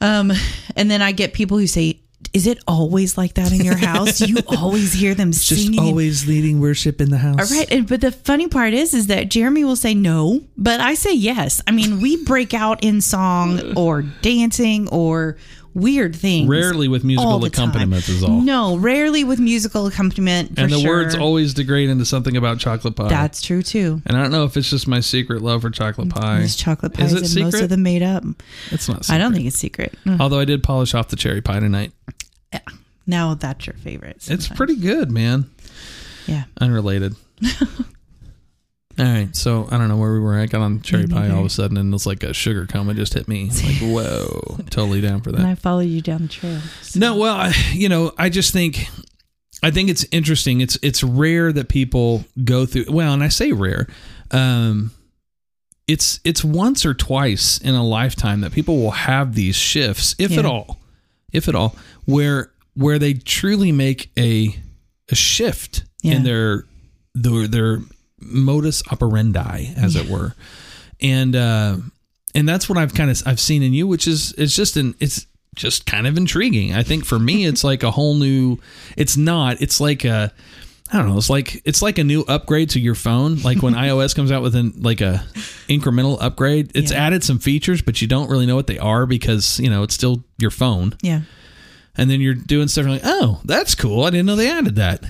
then I get people who say, is it always like that in your house? Do you always hear them singing? Just always leading worship in the house. All right. But the funny part is that Jeremy will say no, but I say yes. I mean, we break out in song or dancing or weird things. Rarely with musical accompaniment is all. No, rarely with musical accompaniment. And the words always degrade into something about chocolate pie. That's true, too. And I don't know if it's just my secret love for chocolate pie. There's chocolate pies and most of them made up. It's not secret. I don't think it's secret. Although I did polish off the cherry pie tonight. Yeah. Now that's your favorite sometimes. It's pretty good, man. Yeah. Unrelated. All right. So I don't know where we were. I got on cherry pie all of a sudden, and it's like a sugar coma just hit me. It's like, whoa, totally down for that. And I followed you down the trail. So. No, well, I just think, it's interesting. It's rare that people go through, well, and I say rare, it's once or twice in a lifetime that people will have these shifts, if at all, where they truly make a shift in their modus operandi, as it were, and that's what I've seen in you, which is it's just kind of intriguing. I think for me, it's like a whole new. It's not. It's like a. I don't know. It's like a new upgrade to your phone. Like when iOS comes out with a incremental upgrade, it's added some features, but you don't really know what they are because, you know, it's still your phone. Yeah. And then you're doing stuff and you're like, oh, that's cool. I didn't know they added that.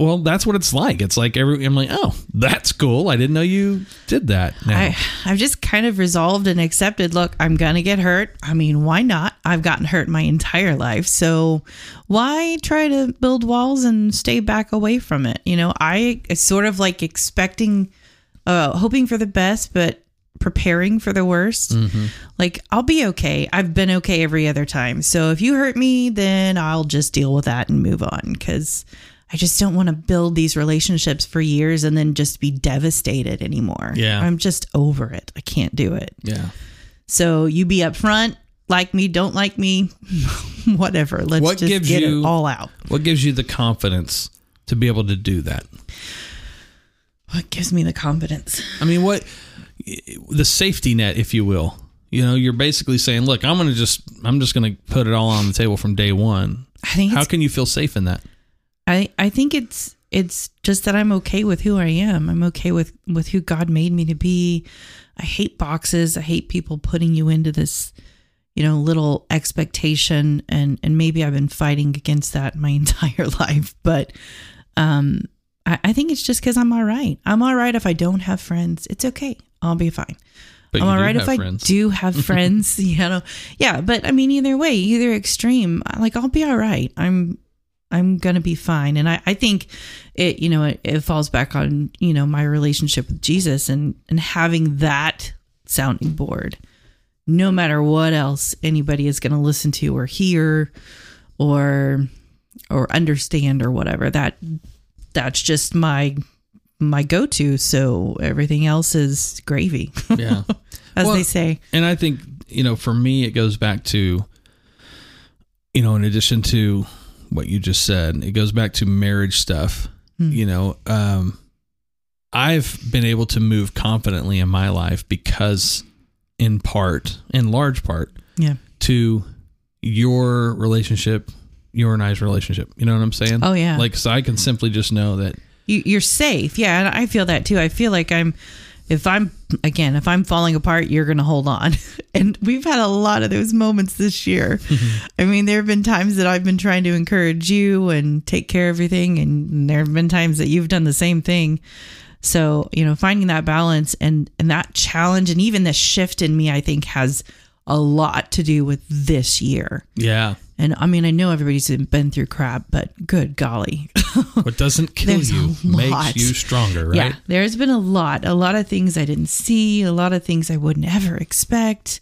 Well, that's what it's like. It's like I'm like, oh, that's cool. I didn't know you did that. Now. I've just kind of resolved and accepted, look, I'm going to get hurt. I mean, why not? I've gotten hurt my entire life. So why try to build walls and stay back away from it? You know, I sort of like expecting, hoping for the best, but preparing for the worst. Mm-hmm. Like, I'll be okay. I've been okay every other time. So if you hurt me, then I'll just deal with that and move on. Cause I just don't want to build these relationships for years and then just be devastated anymore. Yeah. I'm just over it. I can't do it. Yeah. So you be upfront, like me, don't like me, whatever. Let's just get it all out. What gives you the confidence to be able to do that? What gives me the confidence? I mean, the safety net, if you will. You know, you're basically saying, look, I'm just going to put it all on the table from day one. How can you feel safe in that? I think it's just that I'm okay with who I am. I'm okay with who God made me to be. I hate boxes. I hate people putting you into this, you know, little expectation. And maybe I've been fighting against that my entire life, but, I think it's just because I'm all right. I'm all right if I don't have friends. It's okay. I'll be fine. But I'm all right if I do have friends. You know, yeah. But I mean, either way, either extreme, like, I'll be all right. I'm gonna be fine. And I think it, you know, it falls back on, you know, my relationship with Jesus and having that sounding board. No matter what else anybody is gonna listen to or hear, or understand or whatever, that's just my go-to. So everything else is gravy. Yeah. As they say. And I think, you know, for me, it goes back to, you know, in addition to what you just said, it goes back to marriage stuff. Mm. You know, I've been able to move confidently in my life because in large part to your relationship, your and I's relationship. You know what I'm saying? Oh, yeah. Like, so I can simply just know that you're safe. Yeah. And I feel that too. I feel like if I'm falling apart, you're going to hold on. And we've had a lot of those moments this year. Mm-hmm. I mean, there have been times that I've been trying to encourage you and take care of everything. And there have been times that you've done the same thing. So, you know, finding that balance and that challenge and even the shift in me, I think has a lot to do with this year. Yeah. And I mean, I know everybody's been through crap, but good golly. What doesn't kill you makes you stronger, right? Yeah, there's been a lot of things I didn't see, a lot of things I would never expect.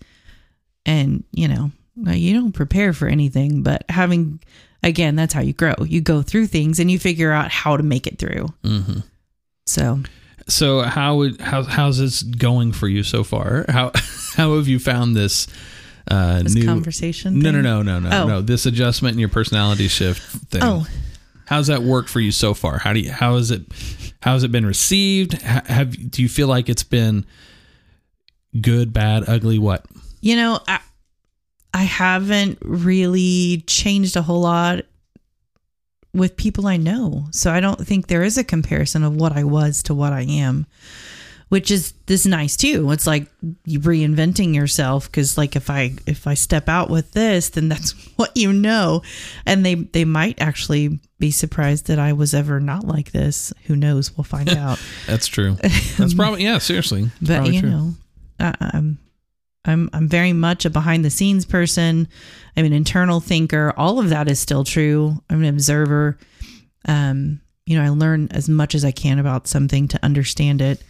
And, you know, you don't prepare for anything, but having, again, that's how you grow. You go through things and you figure out how to make it through. Mm-hmm. So how's this going for you so far? How have you found this new conversation? No, this adjustment and your personality shift thing. Oh, how's that worked for you so far? How has it been received? Do you feel like it's been good, bad, ugly? What? You know, I haven't really changed a whole lot with people I know. So I don't think there is a comparison of what I was to what I am, which is this nice too. It's like you reinventing yourself. 'Cause like if I step out with this, then that's what you know. And they might actually be surprised that I was ever not like this. Who knows? We'll find out. That's true. That's probably, yeah, seriously. But you know, I'm very much a behind the scenes person. I'm an internal thinker. All of that is still true. I'm an observer. You know, I learn as much as I can about something to understand it,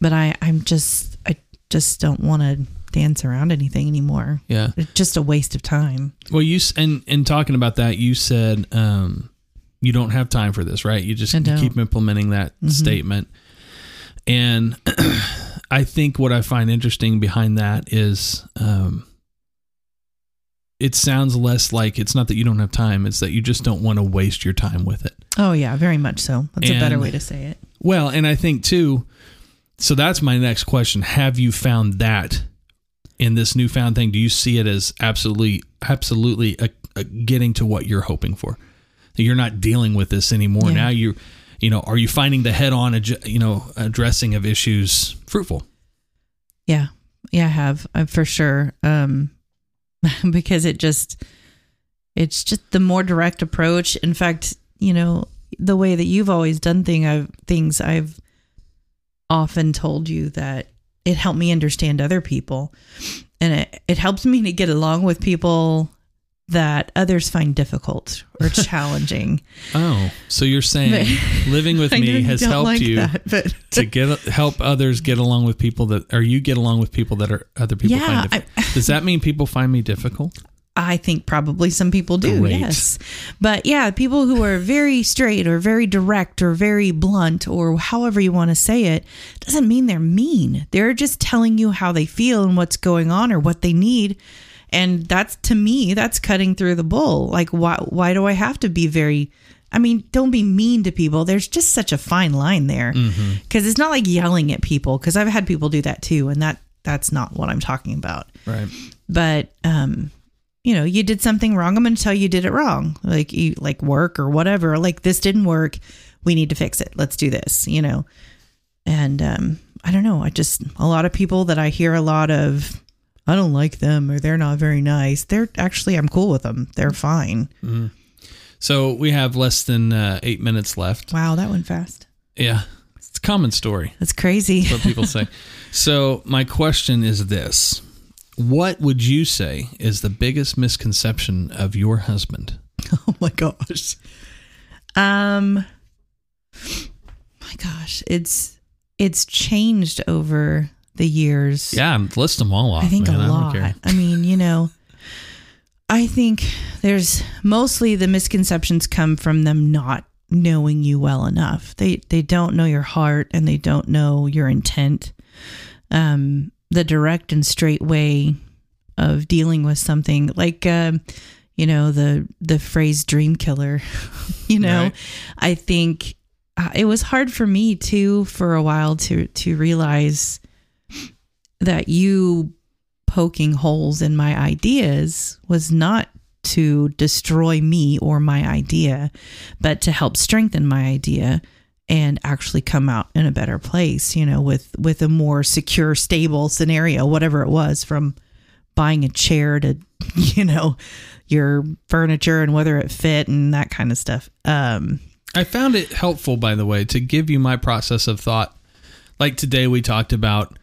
but I just don't want to dance around anything anymore. Yeah. It's just a waste of time. Well, and talking about that, you said, you don't have time for this, right? You just keep implementing that statement. And I think what I find interesting behind that is it sounds less like it's not that you don't have time. It's that you just don't want to waste your time with it. Oh, yeah, very much so. That's a better way to say it. Well, and I think, too, so that's my next question. Have you found that in this newfound thing? Do you see it as absolutely getting to what you're hoping for? That you're not dealing with this anymore. Yeah. Now you're... You know, are you finding the head-on, addressing of issues fruitful? Yeah. Yeah, I have. For sure. Because it's just the more direct approach. In fact, you know, the way that you've always done things, I've often told you that it helped me understand other people. And it helps me to get along with people that others find difficult or challenging. Oh, so you're saying living with me has helped you that, to help others get along with people that, or you get along with people that are other people. Yeah, find difficult. Does that mean people find me difficult? I think probably some people do. Great. Yes. But yeah, people who are very straight or very direct or very blunt or however you want to say it, doesn't mean they're mean. They're just telling you how they feel and what's going on or what they need. And that's, to me, that's cutting through the bull. Like, why do I have to be don't be mean to people. There's just such a fine line there, because it's not like yelling at people, because I've had people do that too. And that's not what I'm talking about. Right. But, you know, you did something wrong. I'm going to tell you did it wrong. Like work or whatever, like this didn't work. We need to fix it. Let's do this, you know? And, I don't know. A lot of people that I hear a lot of, I don't like them or they're not very nice. I'm cool with them. They're fine. Mm-hmm. So we have less than 8 minutes left. Wow. That went fast. Yeah. It's a common story. That's crazy. That's what people say. So my question is this, what would you say is the biggest misconception of your husband? Oh my gosh. It's changed over the years. Yeah, list them all off. I think a lot. I mean, you know, I think there's mostly the misconceptions come from them not knowing you well enough. They don't know your heart and they don't know your intent. The direct and straight way of dealing with something, like you know, the phrase "dream killer." You know, right. I think it was hard for me too for a while to realize that you poking holes in my ideas was not to destroy me or my idea, but to help strengthen my idea and actually come out in a better place, you know, with a more secure, stable scenario, whatever it was, from buying a chair to, you know, your furniture and whether it fit and that kind of stuff. I found it helpful, by the way, to give you my process of thought. Like today we talked about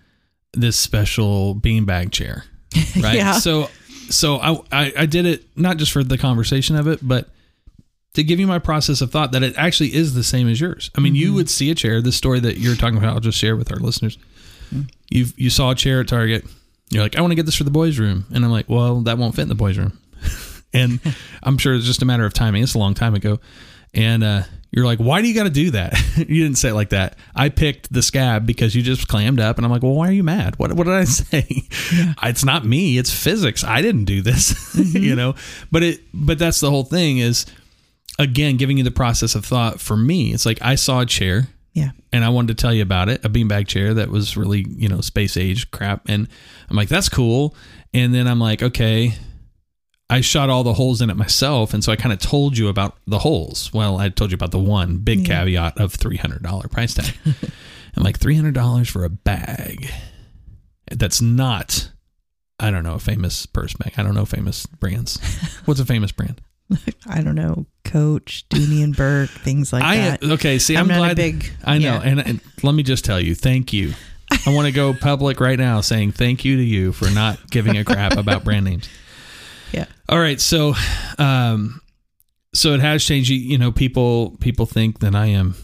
this special beanbag chair, right? Yeah. So So I did it not just for the conversation of it, but to give you my process of thought that it actually is the same as yours. I mean, you would see a chair. This story that you're talking about, I'll just share with our listeners. You saw a chair at Target. You're like, I want to get this for the boys' room. And I'm like, well, that won't fit in the boys' room. And I'm sure it's just a matter of timing. It's a long time ago. And you're like, why do you got to do that? You didn't say it like that. I picked the scab because you just clammed up. And I'm like, well, why are you mad? What did I say? Yeah. It's not me. It's physics. I didn't do this, you know, but that's the whole thing is, again, giving you the process of thought. For me, it's like I saw a chair. Yeah. And I wanted to tell you about it, a beanbag chair that was really, you know, space age crap. And I'm like, that's cool. And then I'm like, okay, I shot all the holes in it myself. And so I kind of told you about the holes. Well, I told you about the one big caveat of $300 price tag. I'm like, $300 for a bag. That's not, I don't know, a famous purse bag. I don't know famous brands. What's a famous brand? I don't know, Coach, Dooney and Burke, things like that. Okay, see, I'm not glad. A big, I know, yeah. and let me just tell you, thank you. I want to go public right now saying thank you to you for not giving a crap about brand names. Yeah. All right, so, so it has changed. You know, people think that I am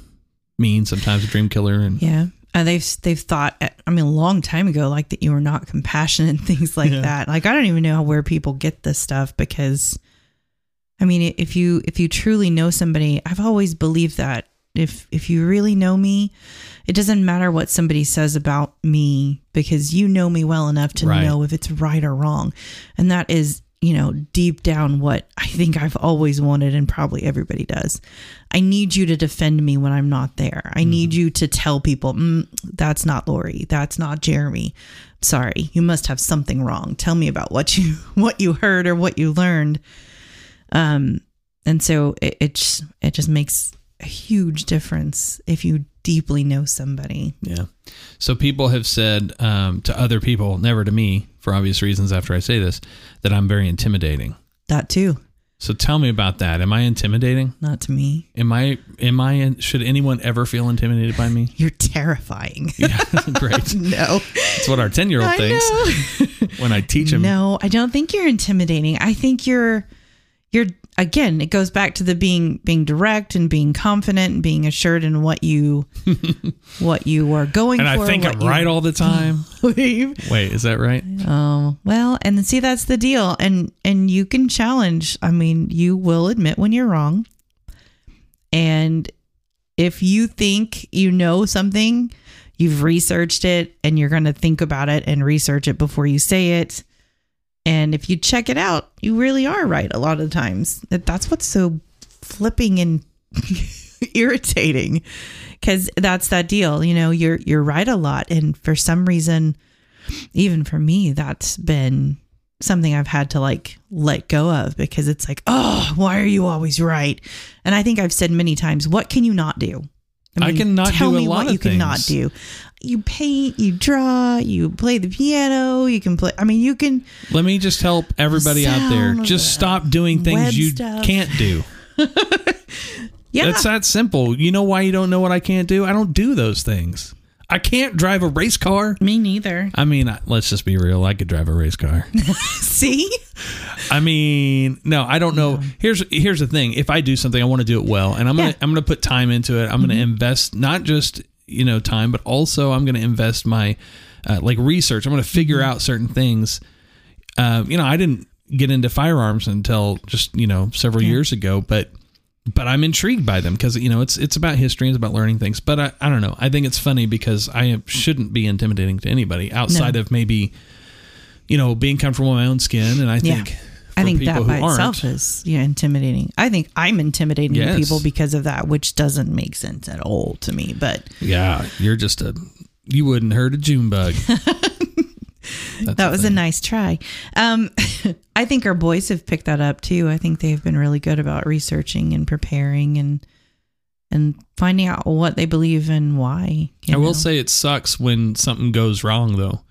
mean, sometimes a dream killer, and yeah. They've thought, a long time ago, like that you were not compassionate and things like that. Like I don't even know where people get this stuff because. I mean, if you truly know somebody, I've always believed that if you really know me, it doesn't matter what somebody says about me because you know me well enough to know if it's right or wrong. And that is, you know, deep down what I think I've always wanted and probably everybody does. I need you to defend me when I'm not there. I need you to tell people, that's not Lori. That's not Jeremy. Sorry, you must have something wrong. Tell me about what you heard or what you learned. And so it just makes a huge difference if you deeply know somebody. Yeah. So people have said, to other people, never to me for obvious reasons after I say this, that I'm very intimidating. That too. So tell me about that. Am I intimidating? Not to me. Should anyone ever feel intimidated by me? You're terrifying. Yeah, great. No. That's what our 10-year-old thinks when I teach him. No, I don't think you're intimidating. I think you're again, it goes back to the being direct and being confident and being assured in what you are going for. And I think I'm right all the time. Wait, is that right? Oh, well, and see, that's the deal. And you can challenge. I mean, you will admit when you're wrong. And if you think you know something, you've researched it and you're going to think about it and research it before you say it. And if you check it out, you really are right a lot of times. That's what's so flipping and irritating, because that's that deal. You know, you're right a lot. And for some reason, even for me, that's been something I've had to like let go of, because it's like, oh, why are you always right? And I think I've said many times, what can you not do? I cannot do a lot of things. Tell me what you cannot do. You paint, you draw, you play the piano, you can play. I mean, you can. Let me just help everybody out there. Just stop doing things you can't do. Yeah. That's that simple. You know why you don't know what I can't do? I don't do those things. I can't drive a race car. Me neither. I mean, let's just be real. I could drive a race car. See? I mean, no, I don't know. Here's the thing. If I do something, I want to do it well, and I'm gonna put time into it. I'm gonna invest not just time, but also I'm gonna invest my research. I'm gonna figure out certain things. I didn't get into firearms until just several years ago, but I'm intrigued by them because, it's about history. It's about learning things. But I don't know. I think it's funny because I shouldn't be intimidating to anybody outside of maybe, being comfortable in my own skin. And I think that by itself is intimidating. I think I'm intimidating to people because of that, which doesn't make sense at all to me. But yeah, you're just you wouldn't hurt a June bug. That was a nice try. I think our boys have picked that up too. I think they've been really good about researching and preparing and finding out what they believe and why. I will say it sucks when something goes wrong though.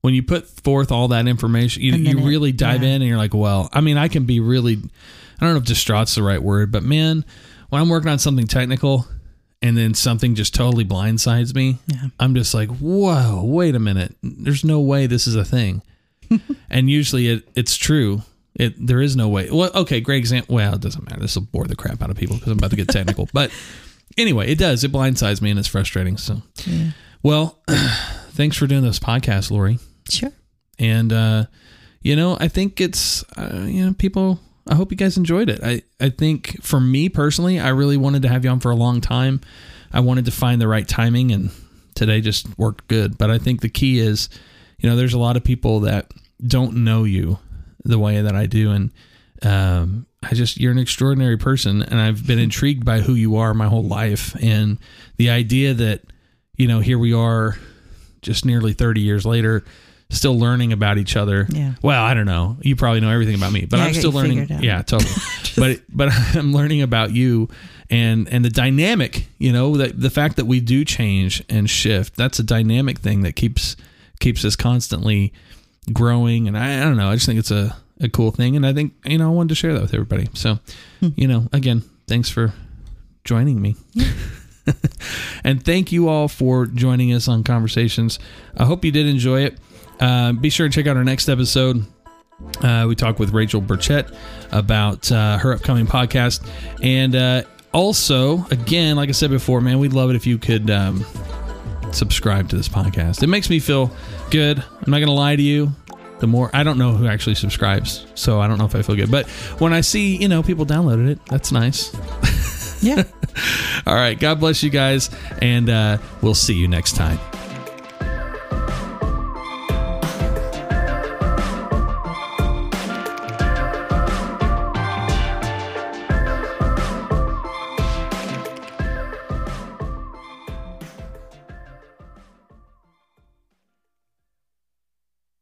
When you put forth all that information, you really dive in and you're like, well, I can be really, I don't know if distraught's the right word, but man, when I'm working on something technical and then something just totally blindsides me. Yeah. I'm just like, whoa, wait a minute. There's no way this is a thing. And usually it's true. There is no way. Well, okay, great example. Well, it doesn't matter. This will bore the crap out of people because I'm about to get technical. But anyway, it does. It blindsides me and it's frustrating. So, yeah. Well, thanks for doing this podcast, Lori. Sure. And, you know, I think it's, you know, people, I hope you guys enjoyed it. I think for me personally, I really wanted to have you on for a long time. I wanted to find the right timing, and today just worked good. But I think the key is, you know, there's a lot of people that don't know you the way that I do. And, you're an extraordinary person, and I've been intrigued by who you are my whole life. And the idea that, you know, here we are just nearly 30 years later, still learning about each other. Yeah. Well, I don't know. You probably know everything about me, but yeah, I'm still learning. Yeah, totally. but I'm learning about you and the dynamic, you know, the fact that we do change and shift. That's a dynamic thing that keeps us constantly growing. And I don't know. I just think it's a cool thing. And I think, you know, I wanted to share that with everybody. So, you know, again, thanks for joining me. And thank you all for joining us on Conversations. I hope you did enjoy it. Be sure to check out our next episode. We talk with Rachel Burchett about her upcoming podcast. And also, again, like I said before, man, we'd love it if you could subscribe to this podcast. It makes me feel good. I'm not going to lie to you. The more, I don't know who actually subscribes, so I don't know if I feel good. But when I see, you know, people downloaded it, that's nice. Yeah. All right. God bless you guys, and we'll see you next time.